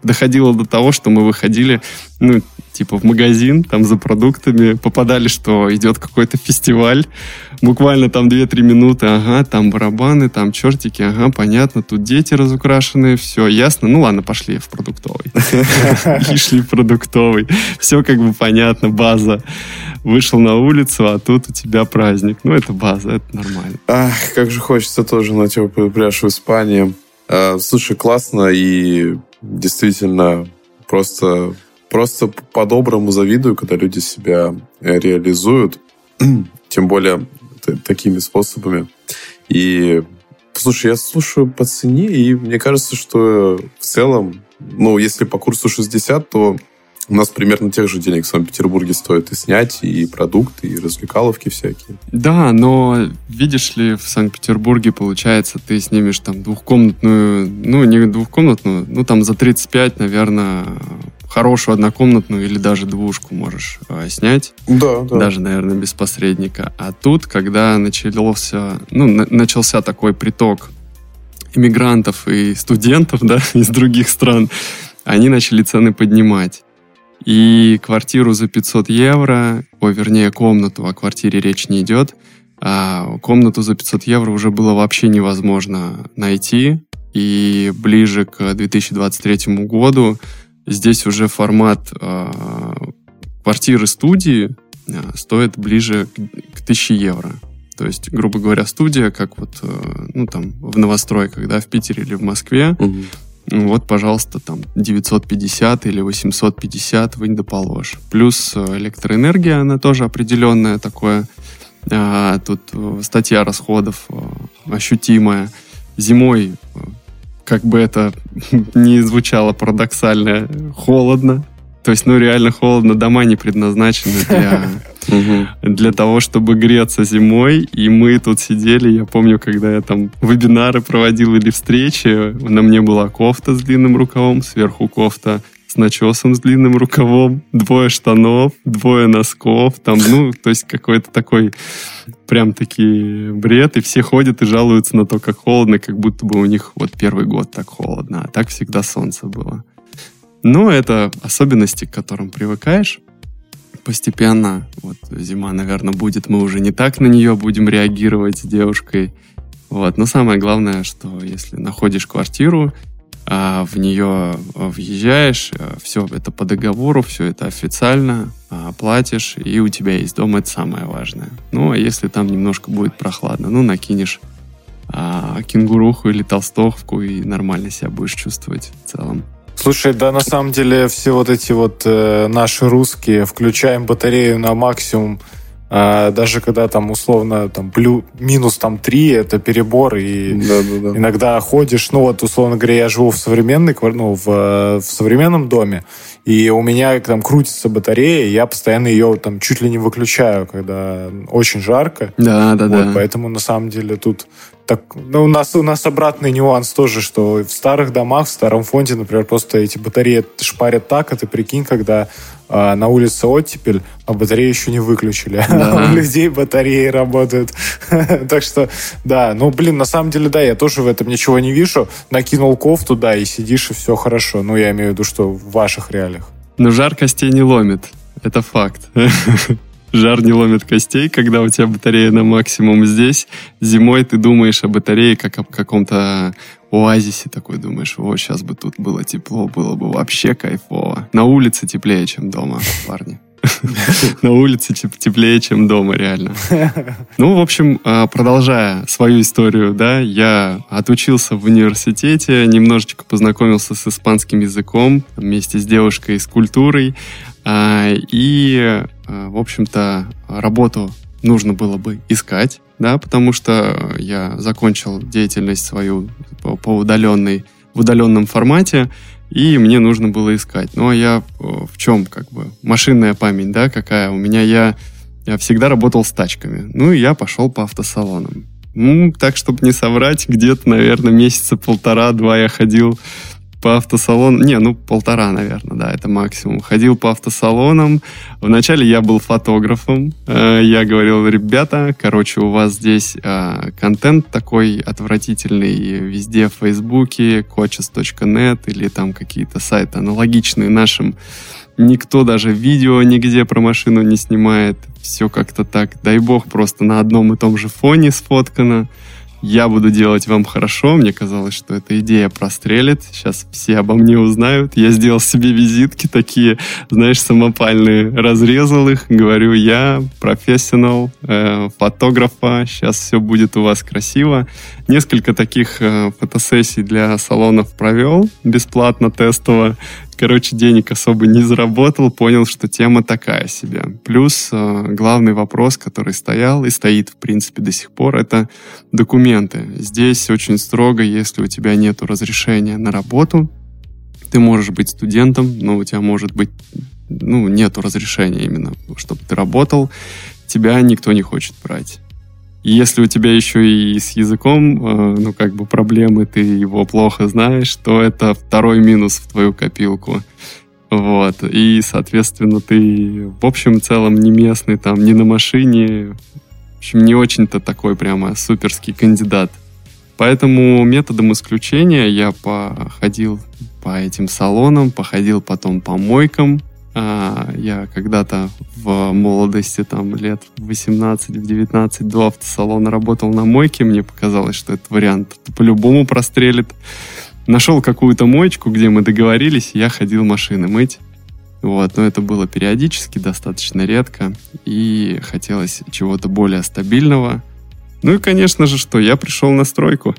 Доходило до того, что мы выходили, ну, типа в магазин, там за продуктами, попадали, что идет какой-то фестиваль, буквально там две-три минуты, ага, там барабаны, там чертики, ага, понятно, тут дети разукрашенные, все ясно, ну ладно, пошли в продуктовый. И шли в продуктовый. Все как бы понятно, база. Вышел на улицу, а тут у тебя праздник. Ну, это база, это нормально. Ах, как же хочется тоже на теплую пляж в Испании. Слушай, классно и действительно просто, просто по-доброму завидую, когда люди себя реализуют, тем более такими способами. И, слушай, я слушаю по цене, и мне кажется, что в целом, ну, если по курсу шестьдесят, то у нас примерно тех же денег в Санкт-Петербурге стоит и снять, и продукты, и развлекаловки всякие. Да, но видишь ли, в Санкт-Петербурге, получается, ты снимешь там двухкомнатную, ну, не двухкомнатную, ну, там за тридцать пять, наверное, хорошую однокомнатную или даже двушку можешь э, снять. Да, да. Даже, наверное, без посредника. А тут, когда начался, ну, на- начался такой приток иммигрантов и студентов, да, из других стран, они начали цены поднимать. И квартиру за пятьсот евро, ой, вернее, комнату, о квартире речь не идет, а комнату за пятьсот евро уже было вообще невозможно найти. И ближе к две тысячи двадцать третьему году здесь уже формат э, квартиры-студии стоит ближе к тысяче евро. То есть, грубо говоря, студия, как вот, э, ну, там, в новостройках, да, в Питере или в Москве, угу. Вот, пожалуйста, там девятьсот пятьдесят или восемьсот пятьдесят вынь да положь. Плюс электроэнергия, она тоже определенная такое. А, тут статья расходов ощутимая. Зимой, как бы это ни звучало парадоксально, холодно. То есть, ну, реально холодно. Дома не предназначены для... для того, чтобы греться зимой. И мы тут сидели, я помню, когда я там вебинары проводил или встречи, на мне была кофта с длинным рукавом, сверху кофта с начесом с длинным рукавом, двое штанов, двое носков, там, ну, то есть какой-то такой прям-таки бред, и все ходят и жалуются на то, как холодно, как будто бы у них вот первый год так холодно, а так всегда солнце было. Но это особенности, к которым привыкаешь. Постепенно, вот зима, наверное, будет, мы уже не так на нее будем реагировать с девушкой. Вот. Но самое главное, что если находишь квартиру, в нее въезжаешь, все это по договору, все это официально, платишь, и у тебя есть дом, это самое важное. Ну, а если там немножко будет прохладно, ну, накинешь кенгуруху или толстовку, и нормально себя будешь чувствовать в целом. Слушай, да, на самом деле все вот эти вот э, наши русские, включаем батарею на максимум, э, даже когда там условно там, плюс, минус там, три, это перебор, и да, да, да. Иногда ходишь, ну вот условно говоря, я живу в, современной, ну, в, в современном доме, и у меня там крутится батарея, и я постоянно ее там чуть ли не выключаю, когда очень жарко, да, да, вот, да. Поэтому на самом деле тут... Так, ну, у нас, у нас обратный нюанс тоже, что в старых домах, в старом фонде, например, просто эти батареи шпарят так, а ты прикинь, когда э, на улице оттепель, а батареи еще не выключили. Да. У людей батареи работают. Так что, да, ну, блин, на самом деле, да, я тоже в этом ничего не вижу. Накинул кофту, да, и сидишь, и все хорошо. Ну, я имею в виду, что в ваших реалиях. Но жар костей не ломит, это факт. Жар не ломит костей, когда у тебя батарея на максимум здесь. Зимой ты думаешь о батарее, как о каком-то оазисе такой. Думаешь, о, сейчас бы тут было тепло, было бы вообще кайфово. На улице теплее, чем дома, парни. На улице теплее, чем дома, реально. Ну, в общем, продолжая свою историю, да, я отучился в университете, немножечко познакомился с испанским языком вместе с девушкой, с культурой. И, в общем-то, работу нужно было бы искать, да, потому что я закончил деятельность свою по, по удаленной, в удаленном формате, и мне нужно было искать. Ну, а я в чем, как бы, машинная память, да, какая у меня, я, я всегда работал с тачками, ну, и я пошел по автосалонам. Ну, так, чтобы не соврать, где-то, наверное, месяца полтора-два я ходил по автосалонам, не, ну, полтора, наверное, да, это максимум. Ходил по автосалонам, вначале я был фотографом, я говорил, ребята, короче, у вас здесь контент такой отвратительный везде в Фейсбуке, coaches точка нет или там какие-то сайты аналогичные нашим, никто даже видео нигде про машину не снимает, все как-то так, дай бог, просто на одном и том же фоне сфоткано. я буду делать вам хорошо. Мне казалось, что эта идея прострелит. Сейчас все обо мне узнают. Я сделал себе визитки такие, знаешь, самопальные. Разрезал их. Говорю, я профессионал, э, фотографа. Сейчас все будет у вас красиво. Несколько таких э, фотосессий для салонов провел. Бесплатно, тестово. Короче, денег особо не заработал. Понял, что тема такая себе. Плюс э, главный вопрос, который стоял и стоит, в принципе, до сих пор, это документы. Здесь очень строго, если у тебя нет разрешения на работу, ты можешь быть студентом, но у тебя может быть, ну, нету разрешения именно, чтобы ты работал, тебя никто не хочет брать. И если у тебя еще и с языком, ну, как бы проблемы, ты его плохо знаешь, то это второй минус в твою копилку. Вот, и, соответственно, ты в общем целом не местный, там, не на машине. В общем, не очень-то такой прямо суперский кандидат. Поэтому методом исключения я походил по этим салонам, походил потом по мойкам. Я когда-то в молодости, там, лет в восемнадцать-девятнадцать, до автосалона работал на мойке. Мне показалось, что этот вариант по-любому прострелит. Нашел какую-то моечку, где мы договорились, я ходил машины мыть. Вот, но это было периодически, достаточно редко, и хотелось чего-то более стабильного. Ну и, конечно же, что я пришел на стройку.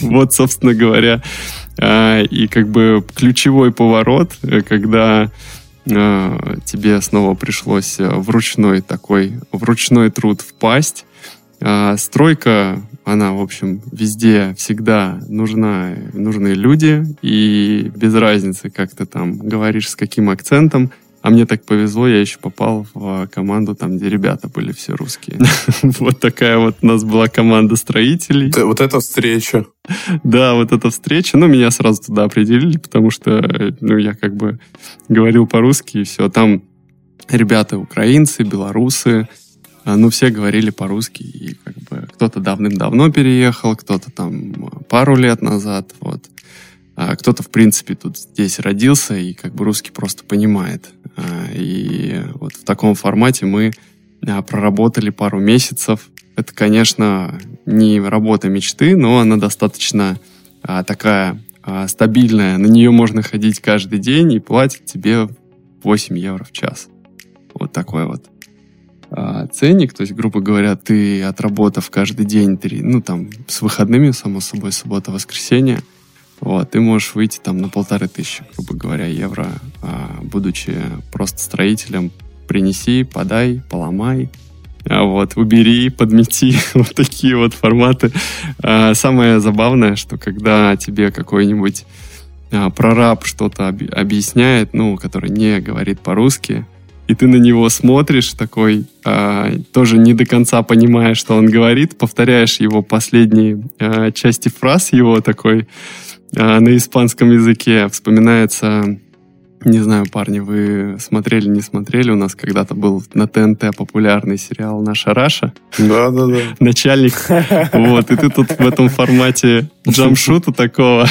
Вот, собственно говоря, и как бы ключевой поворот, когда тебе снова пришлось в ручной такой, в ручной труд впасть. Стройка, она, в общем, везде всегда нужна, нужны люди, и без разницы, как ты там говоришь, с каким акцентом. А мне так повезло, я еще попал в команду, там, где ребята были все русские. Вот такая вот у нас была команда строителей. Вот эта встреча. Да, вот эта встреча. Ну, меня сразу туда определили, потому что, ну, я как бы говорил по-русски, и все. Там ребята украинцы, белорусы. Ну, все говорили по-русски, и как бы кто-то давным-давно переехал, кто-то там пару лет назад, вот. А кто-то, в принципе, тут здесь родился, и как бы русский просто понимает. И вот в таком формате мы проработали пару месяцев. Это, конечно, не работа мечты, но она достаточно такая стабильная. На нее можно ходить каждый день, и платят тебе восемь евро в час. Вот такой вот ценник, то есть, грубо говоря, ты, отработав каждый день, ты, ну, там, с выходными, само собой, суббота, воскресенье, вот, ты можешь выйти, там, на полторы тысячи, грубо говоря, евро, будучи просто строителем, принеси, подай, поломай, вот, убери, подмети, вот такие вот форматы. Самое забавное, что когда тебе какой-нибудь прораб что-то объясняет, ну, который не говорит по-русски, и ты на него смотришь, такой, э, тоже не до конца понимая, что он говорит, повторяешь его последние э, части фраз, его такой э, на испанском языке. Вспоминается, не знаю, парни, вы смотрели, не смотрели, у нас когда-то был на ТНТ популярный сериал «Наша Раша». Да-да-да. «Начальник». Вот, и ты тут в этом формате джамшута такого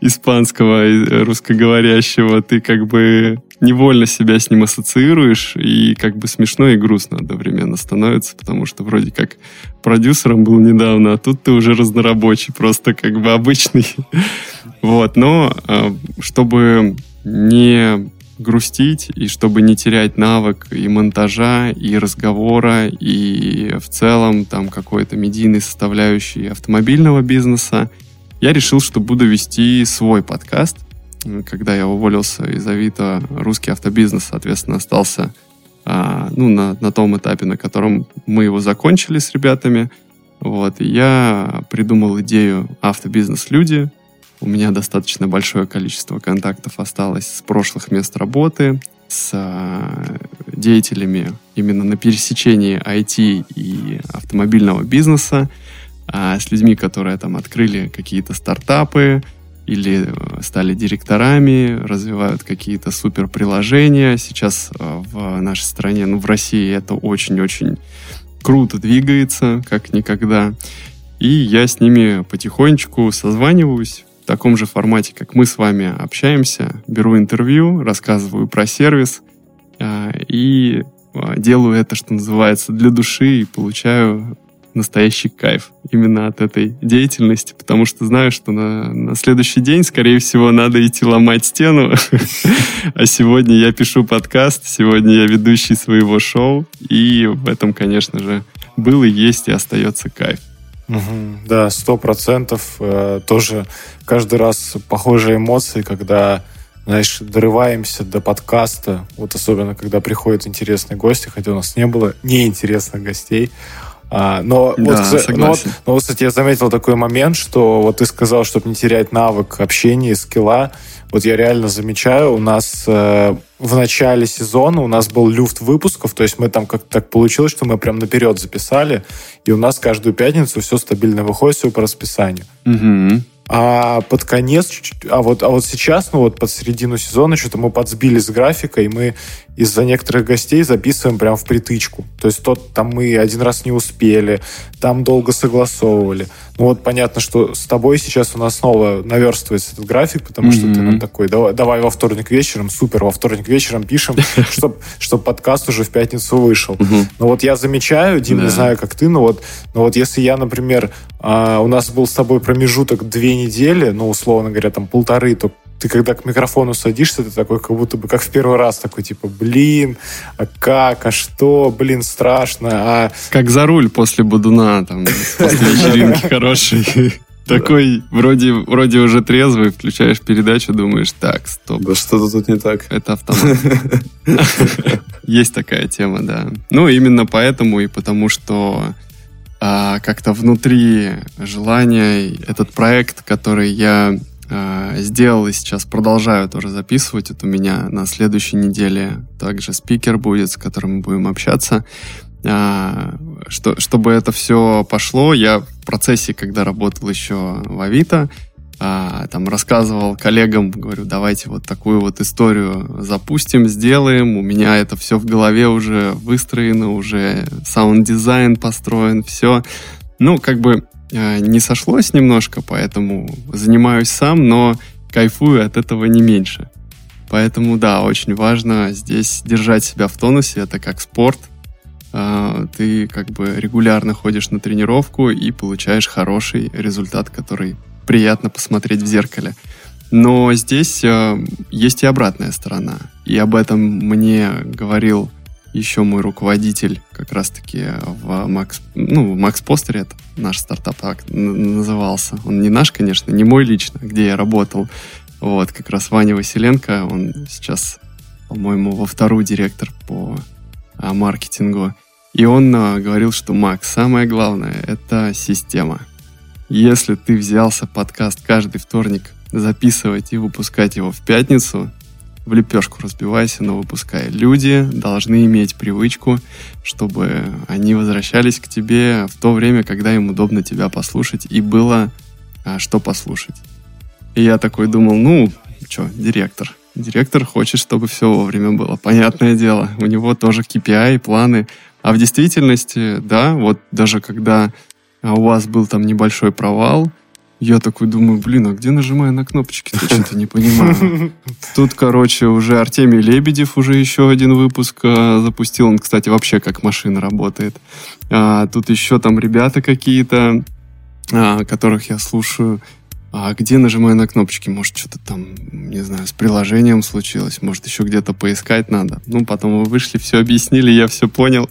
испанского, русскоговорящего, ты как бы невольно себя с ним ассоциируешь, и как бы смешно и грустно одновременно становится, потому что вроде как продюсером был недавно, а тут ты уже разнорабочий, просто как бы обычный. Вот, но чтобы не грустить, и чтобы не терять навык и монтажа, и разговора, и в целом там какой-то медийной составляющей автомобильного бизнеса, я решил, что буду вести свой подкаст. Когда я уволился из Авито, русский автобизнес, соответственно, остался а, ну, на, на том этапе, на котором мы его закончили с ребятами. Вот. И я придумал идею «Автобизнес-люди». У меня достаточно большое количество контактов осталось с прошлых мест работы, с а, деятелями именно на пересечении ай ти и автомобильного бизнеса, а, с людьми, которые там открыли какие-то стартапы, или стали директорами, развивают какие-то суперприложения. Сейчас в нашей стране, ну, в России это очень-очень круто двигается, как никогда. И я с ними потихонечку созваниваюсь в таком же формате, как мы с вами общаемся. Беру интервью, рассказываю про сервис и делаю это, что называется, для души, и получаю настоящий кайф именно от этой деятельности, потому что знаю, что на, на следующий день, скорее всего, надо идти ломать стену, а сегодня я пишу подкаст, сегодня я ведущий своего шоу, и в этом, конечно же, был и есть и остается кайф. Угу, да, сто процентов. Э, тоже каждый раз похожие эмоции, когда, знаешь, дорываемся до подкаста, вот особенно, когда приходят интересные гости, хотя у нас не было неинтересных гостей. А, но, да, вот, но, вот, но вот, кстати, я заметил такой момент, что вот ты сказал, чтобы не терять навык общения, скилла. Вот я реально замечаю, у нас э, в начале сезона у нас был люфт выпусков, то есть мы там как-то так получилось, что мы прям наперед записали, и у нас каждую пятницу все стабильно выходит, все по расписанию. Угу. А под конец, а вот, а вот сейчас, ну вот под середину сезона что-то мы подсбили с графика, и мы из-за некоторых гостей записываем прям в притычку. То есть тот там мы один раз не успели, там долго согласовывали. Ну вот понятно, что с тобой сейчас у нас снова наверстывается этот график, потому mm-hmm. что ты нам такой, давай, давай во вторник вечером, супер, во вторник вечером пишем, чтобы подкаст уже в пятницу вышел. Но вот я замечаю, Дим, не знаю, как ты, но вот если я, например, у нас был с тобой промежуток две недели, ну, условно говоря, там полторы, то ты когда к микрофону садишься, ты такой, как будто бы, как в первый раз, такой, типа, блин, а как, а что, блин, страшно, а... Как за руль после Бодуна, там, после вечеринки хорошей. Такой, вроде уже трезвый, включаешь передачу, думаешь, так, стоп. Да что-то тут не так. Это автомат. Есть такая тема, да. Ну, именно поэтому и потому, что... А, как-то внутри желания этот проект, который я а, сделал и сейчас продолжаю тоже записывать, это у меня на следующей неделе также спикер будет, с которым мы будем общаться. А, что, чтобы это все пошло, я в процессе, когда работал еще в Авито, а, там рассказывал коллегам, говорю, давайте вот такую вот историю запустим, сделаем. У меня это все в голове уже выстроено, уже саунд-дизайн построен, все. Ну, как бы а, не сошлось немножко, поэтому занимаюсь сам, но кайфую от этого не меньше. Поэтому, да, очень важно здесь держать себя в тонусе, это как спорт. Ты как бы регулярно ходишь на тренировку и получаешь хороший результат, который приятно посмотреть в зеркале. Но здесь э, есть и обратная сторона. И об этом мне говорил еще мой руководитель как раз-таки в Max, ну, в MaxPoster, это наш стартап так назывался. Он не наш, конечно, не мой лично, где я работал. Вот, как раз Ваня Василенко, он сейчас, по-моему, во вторую директор по а, маркетингу. И он а, говорил, что, Макс, самое главное — это система. Если ты взялся подкаст каждый вторник записывать и выпускать его в пятницу, в лепешку разбивайся, но выпускай. Люди должны иметь привычку, чтобы они возвращались к тебе в то время, когда им удобно тебя послушать, и было а, что послушать. И я такой думал, ну, что, директор. Директор хочет, чтобы все вовремя было. Понятное дело, у него тоже кей пи ай, планы. А в действительности, да, вот даже когда... а у вас был там небольшой провал, я такой думаю, блин, а где нажимаю на кнопочки? Я что-то не понимаю. Тут, короче, уже Артемий Лебедев уже еще один выпуск а, запустил. Он, кстати, вообще как машина работает. А, тут еще там ребята какие-то, а, которых я слушаю. А где нажимаю на кнопочки? Может, что-то там, не знаю, с приложением случилось. Может, еще где-то поискать надо. Ну, потом вы вышли, все объяснили, я все понял.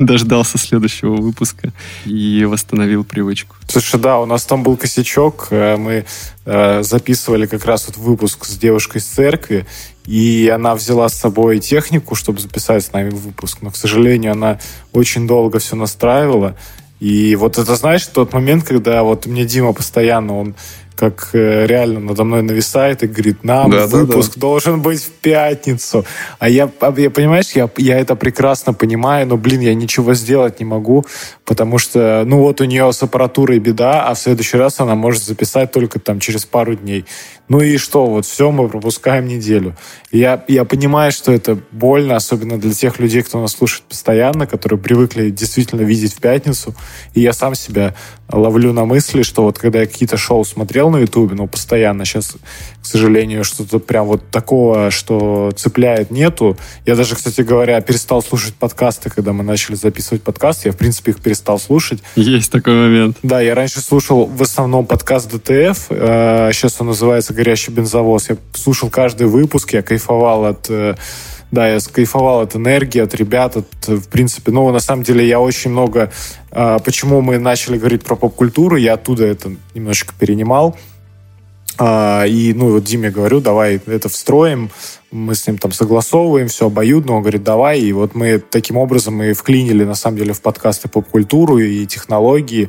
Дождался следующего выпуска и восстановил привычку. Слушай, да, у нас там был косячок. Мы записывали как раз вот выпуск с девушкой из церкви, и она взяла с собой технику, чтобы записать с нами выпуск. Но, к сожалению, она очень долго все настраивала. И вот это, знаешь, тот момент, когда вот мне Дима постоянно, он как реально надо мной нависает и говорит, нам да, выпуск да, да. должен быть в пятницу. А я, я понимаешь, я, я это прекрасно понимаю, но, блин, я ничего сделать не могу, потому что, ну вот у нее с аппаратурой беда, а в следующий раз она может записать только там через пару дней. Ну и что, вот все, мы пропускаем неделю. Я, я понимаю, что это больно, особенно для тех людей, кто нас слушает постоянно, которые привыкли действительно видеть в пятницу. И я сам себя ловлю на мысли, что вот когда я какие-то шоу смотрел, смотрел на Ютубе, но постоянно. Сейчас, к сожалению, что-то прям вот такого, что цепляет, нету. Я даже, кстати говоря, перестал слушать подкасты, когда мы начали записывать подкасты. Я, в принципе, их перестал слушать. Есть такой момент. Да, я раньше слушал в основном подкаст ДТФ. Сейчас он называется «Горящий бензовоз». Я слушал каждый выпуск, я кайфовал от... Да, я скайфовал от энергии, от ребят, от, в принципе, ну, на самом деле, я очень много... Э, почему мы начали говорить про поп-культуру, я оттуда это немножечко перенимал. Э, и, ну, вот Диме говорю, давай это встроим, мы с ним там согласовываем, все обоюдно, он говорит, давай. И вот мы таким образом и вклинили, на самом деле, в подкасты поп-культуру и технологии.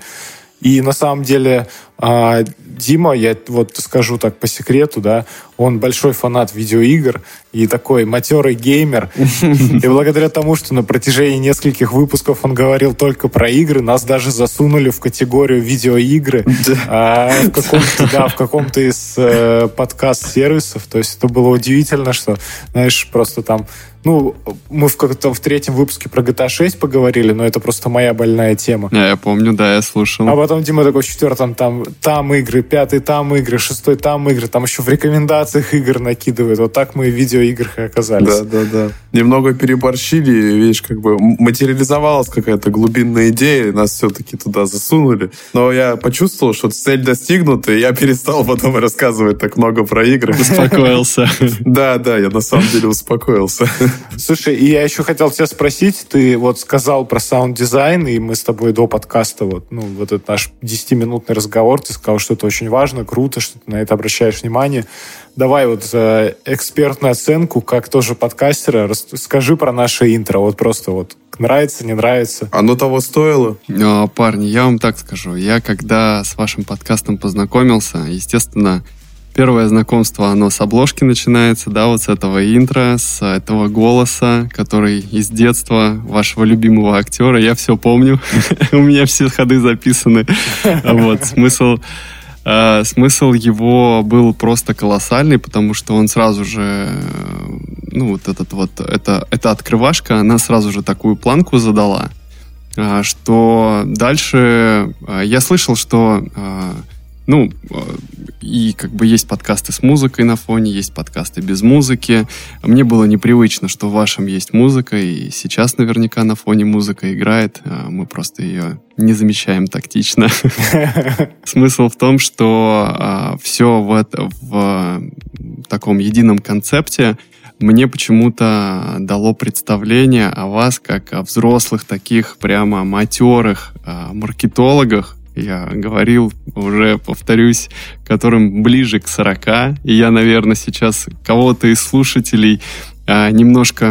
И, на самом деле, э, Дима, я вот скажу так по секрету, да, он большой фанат видеоигр и такой матерый геймер. И благодаря тому, что на протяжении нескольких выпусков он говорил только про игры, нас даже засунули в категорию видеоигры а, в каком-то, да, в каком-то из э, подкаст-сервисов. То есть это было удивительно, что, знаешь, просто там... Ну, мы в, как-то в третьем выпуске про джи ти эй шесть поговорили, но это просто моя больная тема. Я, я помню, да, я слушал. А потом Дима такой в четвертом там, там игры, пятый там игры, шестой там игры, там еще в рекомендациях игр накидывают. Вот так мы в видеоиграх и оказались. Да, да, да. Немного переборщили, видишь, как бы материализовалась какая-то глубинная идея, и нас все-таки туда засунули. Но я почувствовал, что цель достигнута, и я перестал потом рассказывать так много про игры. Успокоился. Да, да, я на самом деле успокоился. Слушай, и я еще хотел тебя спросить, ты вот сказал про саунд-дизайн, и мы с тобой до подкаста, вот, ну, вот этот наш десятиминутный разговор, ты сказал, что это очень важно, круто, что ты на это обращаешь внимание. Давай вот э, экспертную оценку, как тоже подкастера, расскажи про наше интро, вот просто вот нравится, не нравится. Оно того стоило? Но, парни, я вам так скажу, я когда с вашим подкастом познакомился, естественно, первое знакомство, оно с обложки начинается, да, вот с этого интро, с этого голоса, который из детства вашего любимого актера. Я все помню, у меня все ходы записаны. Вот, смысл, э, смысл его был просто колоссальный, потому что он сразу же, ну, вот этот вот, эта, эта открывашка, она сразу же такую планку задала, э, что дальше э, я слышал, что... Э, Ну, и как бы есть подкасты с музыкой на фоне, есть подкасты без музыки. Мне было непривычно, что в вашем есть музыка, и сейчас наверняка на фоне музыка играет. Мы просто ее не замечаем тактично. Смысл в том, что все в таком едином концепте мне почему-то дало представление о вас как о взрослых таких прямо матерых маркетологах. Я говорил, уже повторюсь, которым ближе к сорока. И я, наверное, сейчас кого-то из слушателей э, немножко,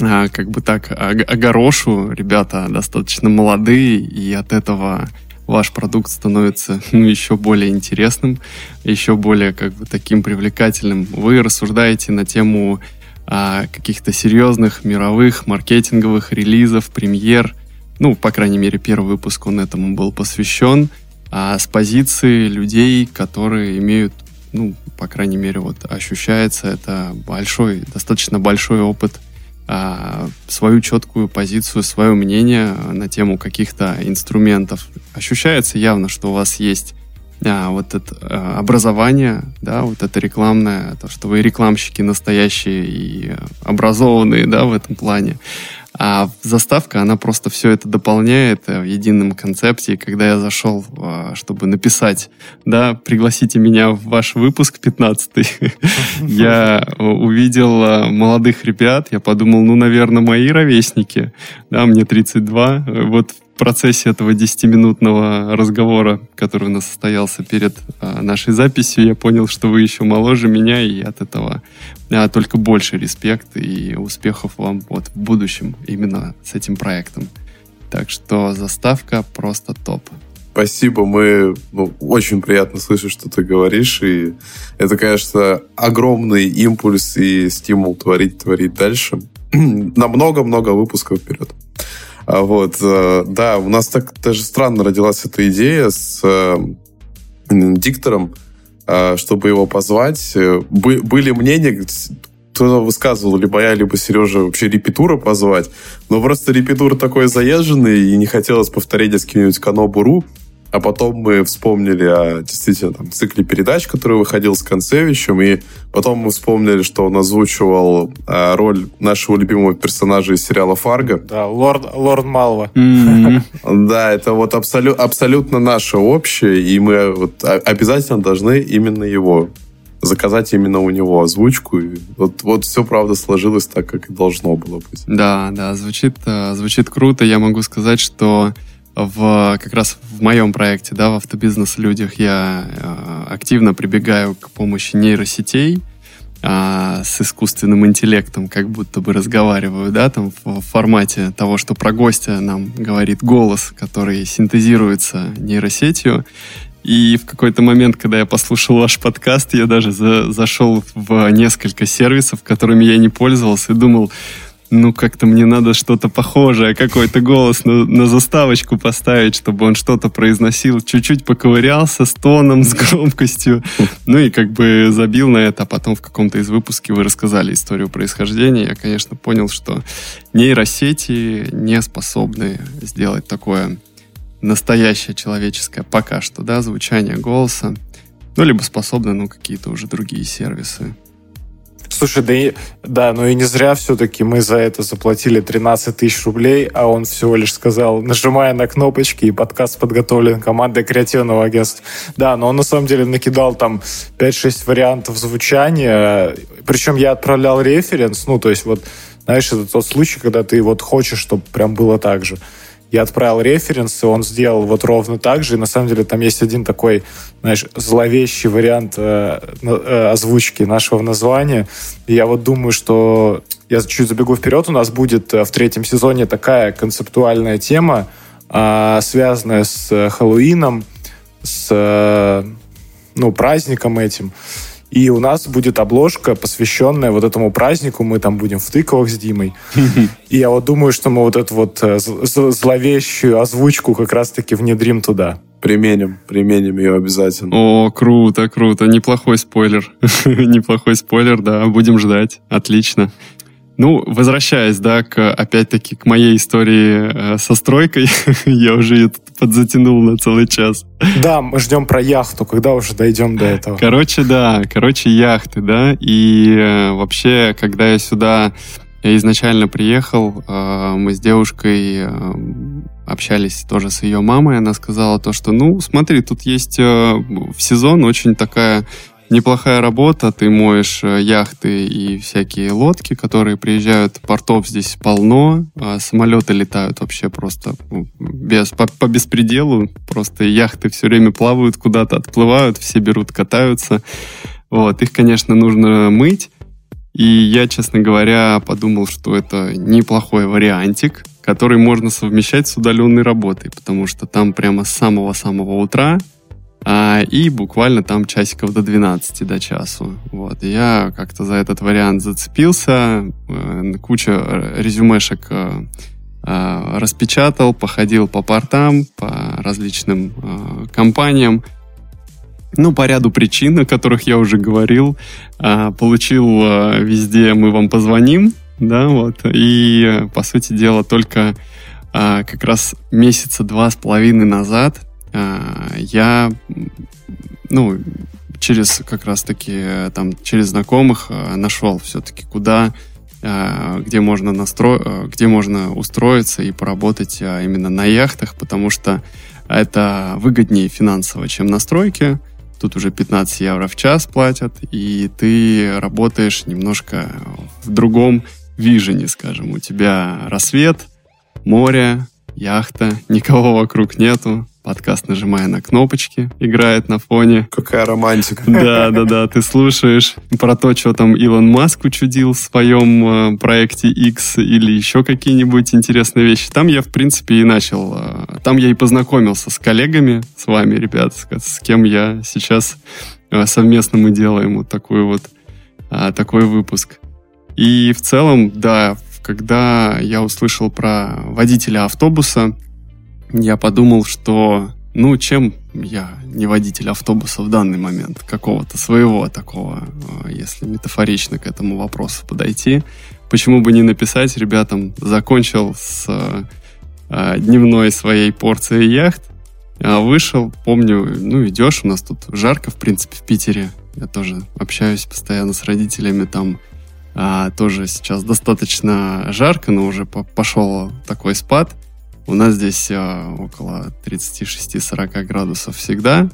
э, как бы так, огорошу. Ребята достаточно молодые, и от этого ваш продукт становится, ну, еще более интересным, еще более, как бы, таким привлекательным. Вы рассуждаете на тему э, каких-то серьезных мировых маркетинговых релизов, премьер. Ну, по крайней мере, первый выпуск, он этому был посвящен, а с позиции людей, которые имеют, ну, по крайней мере, вот ощущается это большой, достаточно большой опыт, а, свою четкую позицию, свое мнение на тему каких-то инструментов. Ощущается явно, что у вас есть а, вот это а, образование, да, вот это рекламное, то, что вы рекламщики настоящие и образованные, да, в этом плане. А заставка, она просто все это дополняет в едином концепте. И когда я зашел, чтобы написать, да, пригласите меня в ваш выпуск пятнадцатый, я увидел молодых ребят, я подумал, ну, наверное, мои ровесники, да, мне тридцать два. Вот в процессе этого десятиминутного разговора, который у нас состоялся перед нашей записью, я понял, что вы еще моложе меня, и от этого только больше респект и успехов вам вот в будущем именно с этим проектом. Так что заставка просто топ. Спасибо, мы, ну, очень приятно слышать, что ты говоришь, и это, конечно, огромный импульс и стимул творить, творить дальше. На много-много выпусков вперед. Вот, да, у нас так даже странно родилась эта идея с диктором, чтобы его позвать. Были мнения, кто-то высказывал, либо я, либо Сережа, вообще репетура позвать. Но просто репетур такой заезженный, и не хотелось повторить с кем-нибудь Канобуру. А потом мы вспомнили о действительно там, цикле передач, который выходил с Концевичем, и потом мы вспомнили, что он озвучивал э, роль нашего любимого персонажа из сериала «Фарго». Да, лорд, лорд Малва. Mm-hmm. Да, это вот абсолю, абсолютно наше общее, и мы вот обязательно должны именно его заказать, именно у него озвучку. И вот, вот все, правда, сложилось так, как и должно было быть. Да, да, звучит, звучит круто. Я могу сказать, что... В, как раз в моем проекте, да, в автобизнес-людях я э, активно прибегаю к помощи нейросетей э, с искусственным интеллектом, как будто бы разговариваю, да, там в, в формате того, что про гостя нам говорит голос, который синтезируется нейросетью. И в какой-то момент, когда я послушал ваш подкаст, я даже за, зашел в несколько сервисов, которыми я не пользовался, и думал... Ну, как-то мне надо что-то похожее, какой-то голос на, на заставочку поставить, чтобы он что-то произносил, чуть-чуть поковырялся с тоном, с громкостью, ну и как бы забил на это, а потом в каком-то из выпусков вы рассказали историю происхождения, я, конечно, понял, что нейросети не способны сделать такое настоящее человеческое пока что, да, звучание голоса, ну, либо способны, ну, какие-то уже другие сервисы. Слушай, да, и, да, ну и не зря все-таки мы за это заплатили тринадцать тысяч рублей, а он всего лишь сказал, нажимая на кнопочки, и подкаст подготовлен командой креативного агентства. Да, но он на самом деле накидал там пять-шесть вариантов звучания, причем я отправлял референс, ну то есть вот, знаешь, это тот случай, когда ты вот хочешь, чтобы прям было так же. Я отправил референсы, он сделал вот ровно так же. И на самом деле там есть один такой, знаешь, зловещий вариант э, э, озвучки нашего названия. И я вот думаю, что... Я чуть забегу вперед. У нас будет в третьем сезоне такая концептуальная тема, э, связанная с Хэллоуином, с э, ну, праздником этим. И у нас будет обложка, посвященная вот этому празднику. Мы там будем в тыквах с Димой. И я вот думаю, что мы вот эту вот зловещую озвучку как раз-таки внедрим туда. Применим, применим ее обязательно. О, круто, круто. Неплохой спойлер. Неплохой спойлер, да. Будем ждать. Отлично. Ну, возвращаясь, да, к, опять-таки, к моей истории э, со стройкой, я уже ее подзатянул на целый час. Да, мы ждем про яхту, когда уже дойдем до этого. Короче, да, короче, яхты, да, и э, вообще, когда я сюда, я изначально приехал, э, мы с девушкой э, общались тоже с ее мамой, она сказала то, что, ну, смотри, тут есть э, в сезон очень такая... неплохая работа, ты моешь яхты и всякие лодки, которые приезжают, портов здесь полно, а самолеты летают вообще просто без, по, по беспределу, просто яхты все время плавают куда-то, отплывают, все берут, катаются. Вот, их, конечно, нужно мыть, и я, честно говоря, подумал, что это неплохой вариантик, который можно совмещать с удаленной работой, потому что там прямо с самого-самого утра и буквально там часиков до двенадцати, до часу. Вот. Я как-то за этот вариант зацепился, куча резюмешек распечатал, походил по портам, по различным компаниям. Ну, по ряду причин, о которых я уже говорил, получил везде «мы вам позвоним», да, вот, и, по сути дела, только как раз месяца два с половиной назад я, ну, через как раз-таки, там, через знакомых нашел все-таки, куда, где можно, настро... где можно устроиться и поработать именно на яхтах, потому что это выгоднее финансово, чем на стройке. Тут уже пятнадцать евро в час платят, и ты работаешь немножко в другом вижене, скажем. У тебя рассвет, море, яхта, никого вокруг нету. Подкаст «Нажимая на кнопочки» играет на фоне. Какая романтика. Да-да-да, ты слушаешь про то, что там Илон Маск учудил в своем проекте X или еще какие-нибудь интересные вещи. Там я, в принципе, и начал. Там я и познакомился с коллегами, с вами, ребят, с кем я сейчас совместно мы делаем вот такой вот такой выпуск. И в целом, да, когда я услышал про водителя автобуса, я подумал, что, ну, чем я не водитель автобуса в данный момент, какого-то своего такого, если метафорично к этому вопросу подойти, почему бы не написать ребятам, закончил с э, дневной своей порцией яхт, Вышел, помню, ну, идешь, у нас тут жарко, в принципе, в Питере. Я тоже общаюсь постоянно с родителями, там а, тоже сейчас достаточно жарко, но уже по- пошел такой спад. У нас здесь а, около тридцать шесть - сорок градусов всегда.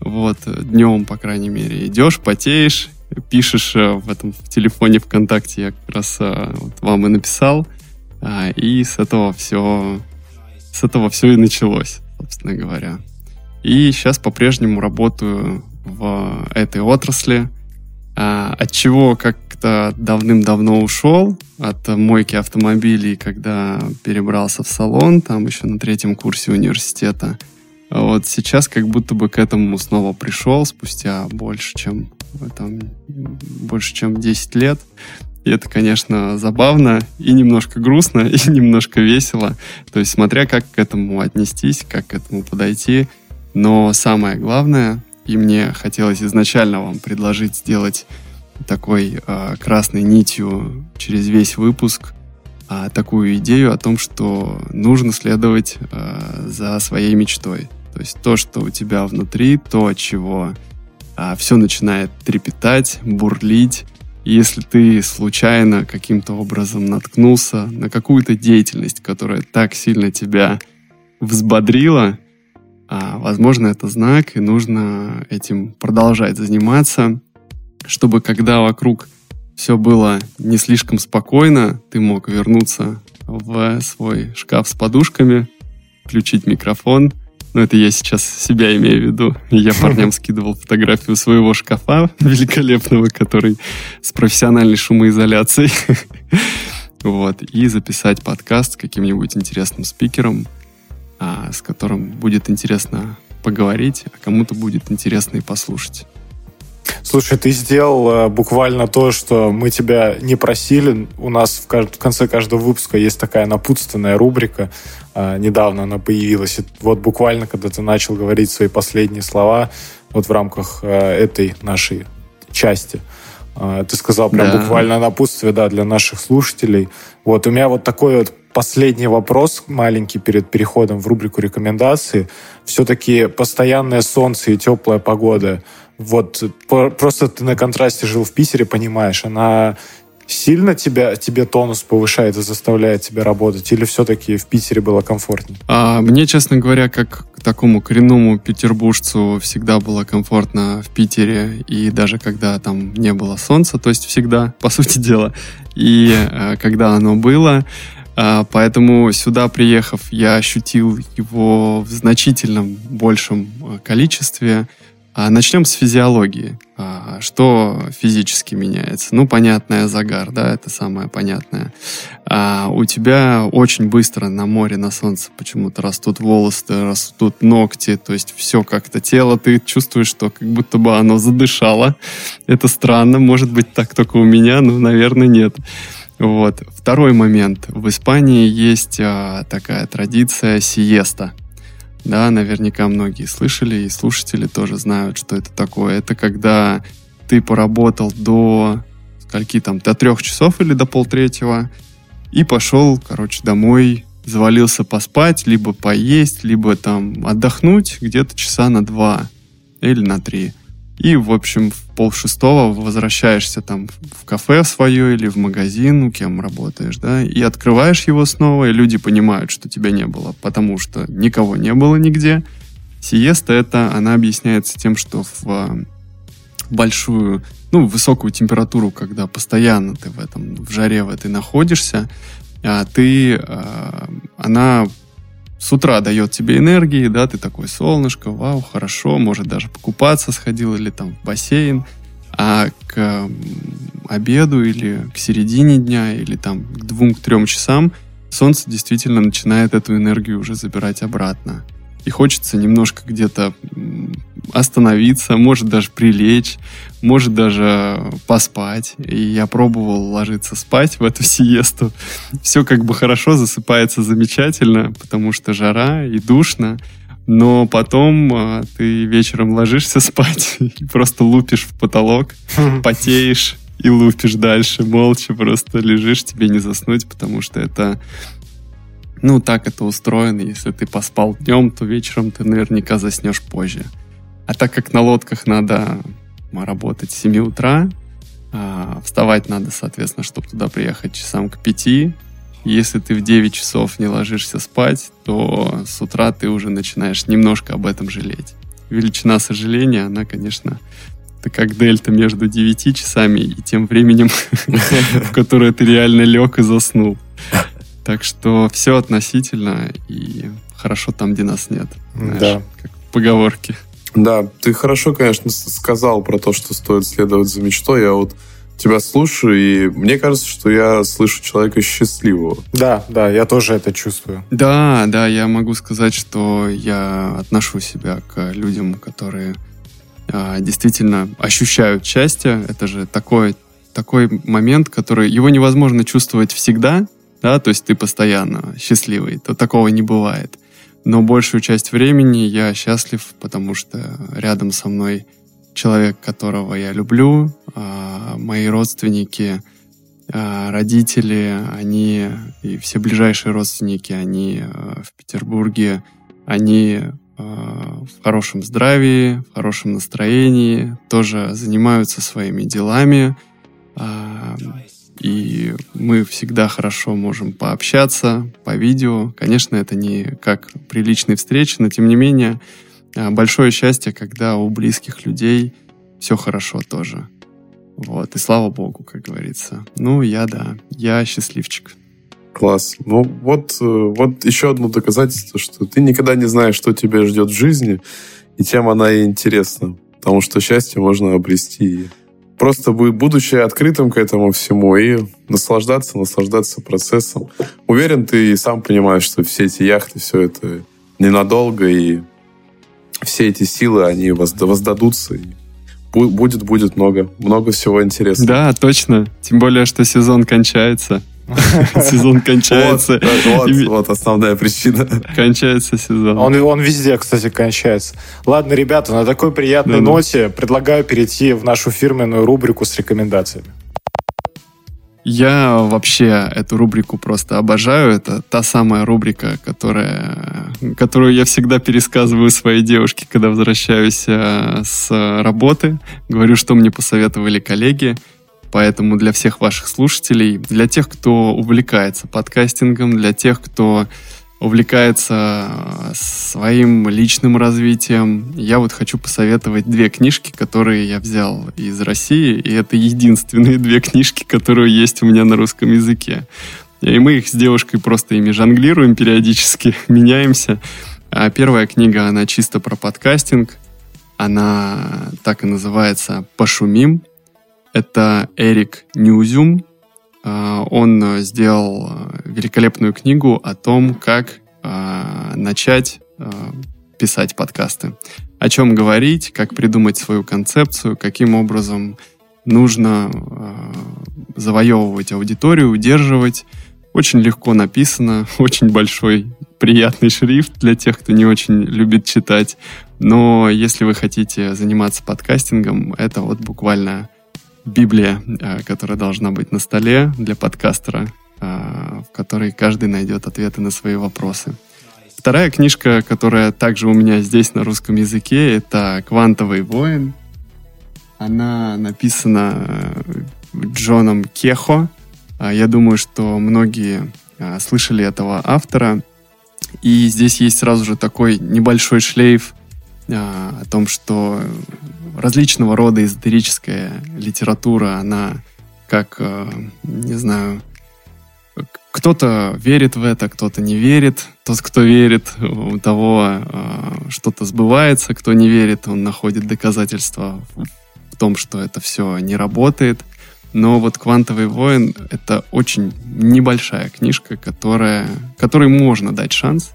Вот, днем, по крайней мере, идешь, потеешь, пишешь а, в этом в телефоне ВКонтакте, я как раз а, вот вам и написал. А, и с этого все, с этого все и началось, собственно говоря. И сейчас по-прежнему работаю в этой отрасли, от чего как-то давным-давно ушел, от мойки автомобилей, когда перебрался в салон, там еще на третьем курсе университета. Вот сейчас как будто бы к этому снова пришел, спустя больше, чем, там, больше, чем десять лет. И это, конечно, забавно, и немножко грустно, и немножко весело. То есть смотря как к этому отнестись, как к этому подойти. Но самое главное, и мне хотелось изначально вам предложить сделать такой э, красной нитью через весь выпуск э, такую идею о том, что нужно следовать э, за своей мечтой. То есть то, что у тебя внутри, то, от чего э, все начинает трепетать, бурлить. Если ты случайно каким-то образом наткнулся на какую-то деятельность, которая так сильно тебя взбодрила, возможно, это знак, и нужно этим продолжать заниматься, чтобы когда вокруг все было не слишком спокойно, ты мог вернуться в свой шкаф с подушками, включить микрофон. Ну, это я сейчас себя имею в виду. Я парням скидывал фотографию своего шкафа великолепного, который с профессиональной шумоизоляцией. Вот. И записать подкаст с каким-нибудь интересным спикером, с которым будет интересно поговорить, а кому-то будет интересно и послушать. Слушай, ты сделал буквально то, что мы тебя не просили. У нас в, кажд... в конце каждого выпуска есть такая напутственная рубрика. А, недавно она появилась. И вот буквально, когда ты начал говорить свои последние слова, вот в рамках а, этой нашей части, а, ты сказал прям да. буквально напутствие да, для наших слушателей. Вот у меня вот такой вот последний вопрос, маленький, перед переходом в рубрику рекомендации. Все-таки постоянное солнце и теплая погода. Вот просто ты на контрасте жил в Питере, понимаешь, она сильно тебя, тебе тонус повышает и заставляет тебя работать? Или все-таки в Питере было комфортнее? А, мне, честно говоря, как такому коренному петербуржцу всегда было комфортно в Питере, и даже когда там не было солнца, то есть всегда, по сути дела, и когда оно было... Поэтому сюда, приехав, я ощутил его в значительном большем количестве. Начнем с физиологии. Что физически меняется? Ну, понятное, загар, да, это самое понятное. У тебя очень быстро на море, на солнце почему-то растут волосы, растут ногти, то есть все как-то тело, ты чувствуешь, что как будто бы оно задышало. Это странно, может быть, так только у меня, но, наверное, нет. Вот. Второй момент. В Испании есть а, такая традиция сиеста. Да, наверняка многие слышали, и слушатели тоже знают, что это такое. Это когда ты поработал до скольки там, до трех часов или до полтретьего, и пошел, короче, домой, завалился поспать, либо поесть, либо там отдохнуть где-то часа на два или на три. И, в общем, в полшестого возвращаешься там в кафе свое или в магазин, у кем работаешь, да, и открываешь его снова, и люди понимают, что тебя не было, потому что никого не было нигде. Сиеста, это, она объясняется тем, что в большую, ну, высокую температуру, когда постоянно ты в этом, в жаре в этой находишься, ты, она... С утра дает тебе энергии, да, ты такой, солнышко, вау, хорошо, может даже покупаться сходил или там в бассейн, а к обеду или к середине дня или там к двум-трем часам солнце действительно начинает эту энергию уже забирать обратно. И хочется немножко где-то остановиться, может даже прилечь, может даже поспать. И я пробовал ложиться спать в эту сиесту. Все как бы хорошо, засыпается замечательно, потому что жара и душно. Но потом ты вечером ложишься спать и просто лупишь в потолок, потеешь и лупишь дальше молча. Просто лежишь, тебе не заснуть, потому что это... Ну, так это устроено. Если ты поспал днем, то вечером ты наверняка заснешь позже. А так как на лодках надо работать с семи утра, а вставать надо, соответственно, чтобы туда приехать часам к пяти. Если ты в девять часов не ложишься спать, то с утра ты уже начинаешь немножко об этом жалеть. Величина сожаления, она, конечно, это как дельта между девятью часами и тем временем, в которое ты реально лег и заснул. Так что все относительно, и хорошо там, где нас нет. Да. Как в поговорке. Да, ты хорошо, конечно, сказал про то, что стоит следовать за мечтой. Я вот тебя слушаю, и мне кажется, что я слышу человека счастливого. Да, да, я тоже это чувствую. Да, да, я могу сказать, что я отношу себя к людям, которые а, действительно ощущают счастье. Это же такой, такой момент, который... Его невозможно чувствовать всегда, да, то есть ты постоянно счастливый, то такого не бывает. Но большую часть времени я счастлив, потому что рядом со мной человек, которого я люблю, а мои родственники, а родители, они и все ближайшие родственники, они в Петербурге, они в хорошем здравии, в хорошем настроении, тоже занимаются своими делами, и мы всегда хорошо можем пообщаться по видео. Конечно, это не как при личной встрече, но тем не менее... Большое счастье, когда у близких людей все хорошо тоже. Вот. И слава богу, как говорится. Ну, я, да, я счастливчик. Класс. Ну, вот, вот еще одно доказательство, что ты никогда не знаешь, что тебя ждет в жизни, и тем она и интересна. Потому что счастье можно обрести. Просто будучи открытым к этому всему и наслаждаться, наслаждаться процессом. Уверен, ты и сам понимаешь, что все эти яхты, все это ненадолго, и все эти силы, они воздадутся. Будет, будет много. Много всего интересного. Да, точно. Тем более, что сезон кончается. Сезон кончается. Вот основная причина. Кончается сезон. Он везде, кстати, кончается. Ладно, ребята, на такой приятной ноте предлагаю перейти в нашу фирменную рубрику с рекомендациями. Я вообще эту рубрику просто обожаю. Это та самая рубрика, которая, которую я всегда пересказываю своей девушке, когда возвращаюсь с работы. Говорю, что мне посоветовали коллеги. Поэтому для всех ваших слушателей, для тех, кто увлекается подкастингом, для тех, кто увлекается своим личным развитием, я вот хочу посоветовать две книжки, которые я взял из России, и это единственные две книжки, которые есть у меня на русском языке. И мы их с девушкой просто ими жонглируем периодически, меняемся. А первая книга, она чисто про подкастинг, она так и называется «Пошумим». Это Эрик Ньюзюм. Он сделал великолепную книгу о том, как э, начать э, писать подкасты. О чем говорить, как придумать свою концепцию, каким образом нужно э, завоевывать аудиторию, удерживать. Очень легко написано, очень большой приятный шрифт для тех, кто не очень любит читать. Но если вы хотите заниматься подкастингом, это вот буквально... Библия, которая должна быть на столе для подкастера, в которой каждый найдет ответы на свои вопросы. Вторая книжка, которая также у меня здесь на русском языке, это «Квантовый воин». Она написана Джоном Кехо. Я думаю, что многие слышали этого автора. И здесь есть сразу же такой небольшой шлейф о том, что различного рода эзотерическая литература, она как, не знаю, кто-то верит в это, кто-то не верит. Тот, кто верит, у того что-то сбывается, кто не верит, он находит доказательства в том, что это все не работает. Но вот «Квантовый воин» — это очень небольшая книжка, которая, которой можно дать шанс,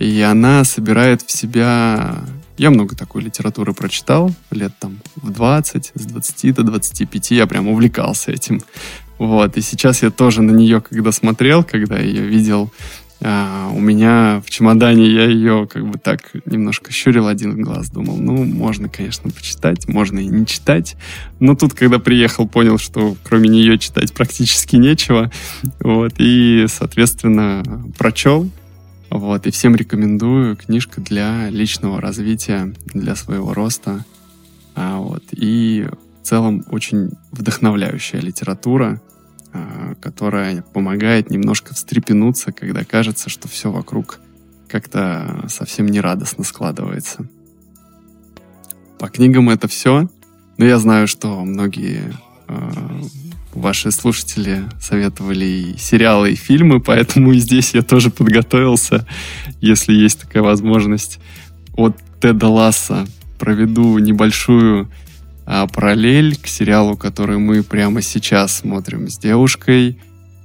и она собирает в себя... Я много такой литературы прочитал, лет там в двадцать, с двадцати до двадцати пяти, я прям увлекался этим. Вот, и сейчас я тоже на нее, когда смотрел, когда ее видел, А у меня в чемодане я ее как бы так немножко щурил один глаз, думал, ну, можно, конечно, почитать, можно и не читать. Но тут, когда приехал, понял, что кроме нее читать практически нечего. Вот, и, соответственно, прочел. Вот, и всем рекомендую, книжка для личного развития, для своего роста. А вот, и в целом очень вдохновляющая литература, которая помогает немножко встрепенуться, когда кажется, что все вокруг как-то совсем нерадостно складывается. По книгам это все, но я знаю, что многие э, ваши слушатели советовали и сериалы, и фильмы, поэтому и здесь я тоже подготовился, если есть такая возможность. От Теда Лассо проведу небольшую А параллель к сериалу, который мы прямо сейчас смотрим с девушкой.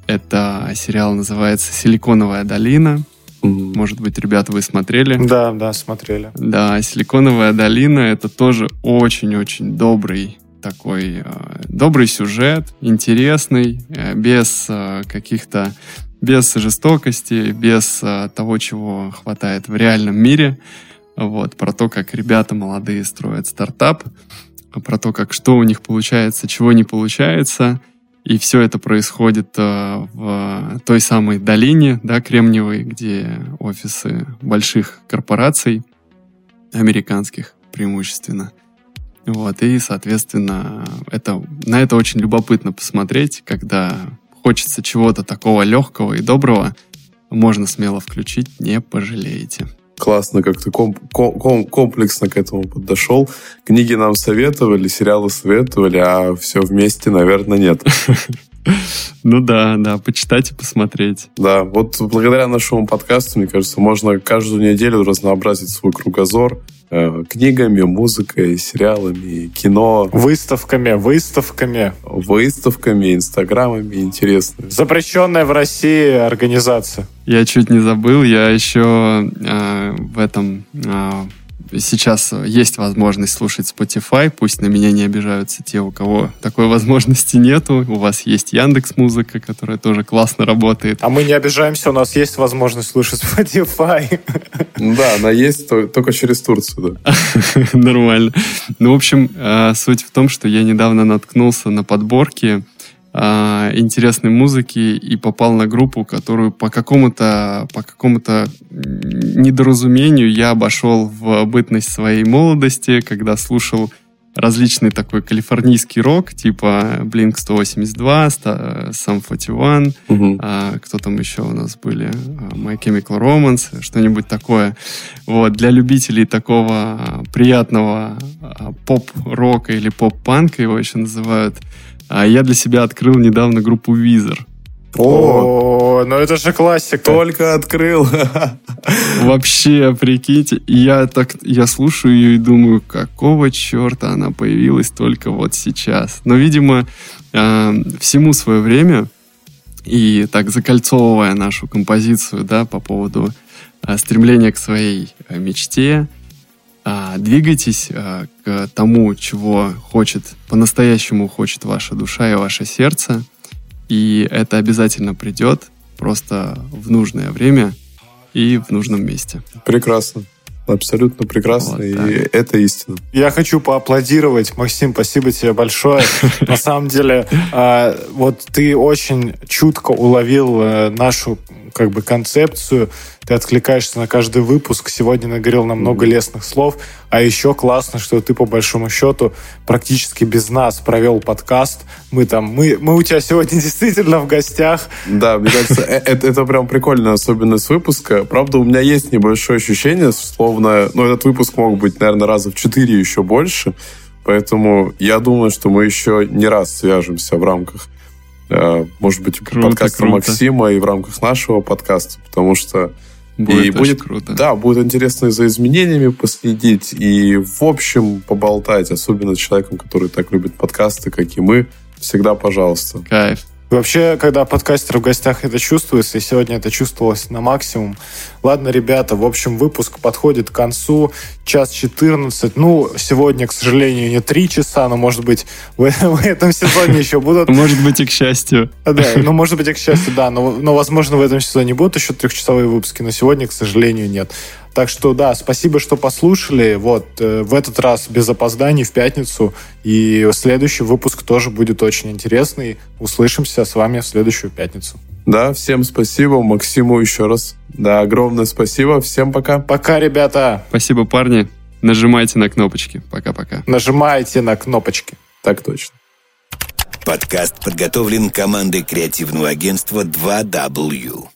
Это сериал называется «Силиконовая долина». Mm-hmm. Может быть, ребята, вы смотрели? Да, да, смотрели. Да, «Силиконовая долина» — это тоже очень-очень добрый такой, добрый сюжет, интересный, без каких-то, без жестокости, без того, чего хватает в реальном мире. Вот, про то, как ребята молодые строят стартап, про то, как что у них получается, чего не получается. И все это происходит э, в той самой долине, да, Кремниевой, где офисы больших корпораций, американских преимущественно. Вот, и, соответственно, это, на это очень любопытно посмотреть, когда хочется чего-то такого легкого и доброго, можно смело включить, не пожалеете. Классно, как ты комп- ком- комплексно к этому подошел. Книги нам советовали, сериалы советовали, а все вместе, наверное, нет. Ну да, да, почитать и посмотреть. Да, вот благодаря нашему подкасту, мне кажется, можно каждую неделю разнообразить свой кругозор книгами, музыкой, сериалами, кино. Выставками, выставками. Выставками, инстаграмами интересными. Запрещенная в России организация. Я чуть не забыл, я еще э, в этом... Э, сейчас есть возможность слушать Spotify, пусть на меня не обижаются те, у кого такой возможности нету. У вас есть Яндекс.Музыка, которая тоже классно работает. А мы не обижаемся, у нас есть возможность слушать Spotify. Да, она есть, только через Турцию. Нормально. Ну, в общем, суть в том, что я недавно наткнулся на подборки интересной музыки и попал на группу, которую по какому-то по какому-то недоразумению я обошел в бытность своей молодости, когда слушал различный такой калифорнийский рок, типа Blink сто восемьдесят два, Sum сорок один, угу. а, кто там еще у нас были, My Chemical Romance, что-нибудь такое. Вот, для любителей такого приятного поп-рока или поп-панка, его еще называют, я для себя открыл недавно группу Визер. О, ну это же классика. Только открыл. Вообще, прикиньте. Я, так, я слушаю ее и думаю, какого черта она появилась только вот сейчас. Но, видимо, всему свое время, и так закольцовывая нашу композицию, да, по поводу стремления к своей мечте, двигайтесь к тому, чего хочет, по-настоящему хочет ваша душа и ваше сердце. И это обязательно придет просто в нужное время и в нужном месте. Прекрасно. Абсолютно прекрасно, вот, и да. Это истина. Я хочу поаплодировать, Максим, спасибо тебе большое. На самом деле, вот ты очень чутко уловил нашу как бы концепцию, ты откликаешься на каждый выпуск, сегодня наговорил нам много лестных слов, а еще классно, что ты по большому счету практически без нас провел подкаст, мы там, мы, мы у тебя сегодня действительно в гостях. Да, мне кажется, это прям прикольная особенность выпуска, правда, у меня есть небольшое ощущение, словно ну, этот выпуск мог быть, наверное, раза в четыре еще больше, поэтому я думаю, что мы еще не раз свяжемся в рамках, э, может быть, круто, подкаста круто. Максима и в рамках нашего подкаста, потому что будет, и будет круто. Да, будет интересно и за изменениями последить, и в общем поболтать, особенно с человеком, который так любит подкасты, как и мы, всегда пожалуйста. Кайф. Вообще, когда подкастер в гостях, это чувствуется, и сегодня это чувствовалось на максимум. Ладно, ребята, в общем, выпуск подходит к концу, час четырнадцать. Ну, сегодня, к сожалению, не три часа, но, может быть, в этом сезоне еще будут... Может быть, и к счастью. Да, ну, может быть, и к счастью, да, но, но возможно, в этом сезоне будут еще трехчасовые выпуски, но сегодня, к сожалению, нет. Так что, да, спасибо, что послушали. Вот, э, в этот раз без опозданий, в пятницу. И следующий выпуск тоже будет очень интересный. Услышимся с вами в следующую пятницу. Да, всем спасибо. Максиму еще раз. Да, огромное спасибо. Всем пока. Пока, ребята. Спасибо, парни. Нажимайте на кнопочки. Пока-пока. Нажимайте на кнопочки. Так точно. Подкаст подготовлен командой креативного агентства два дабл ю.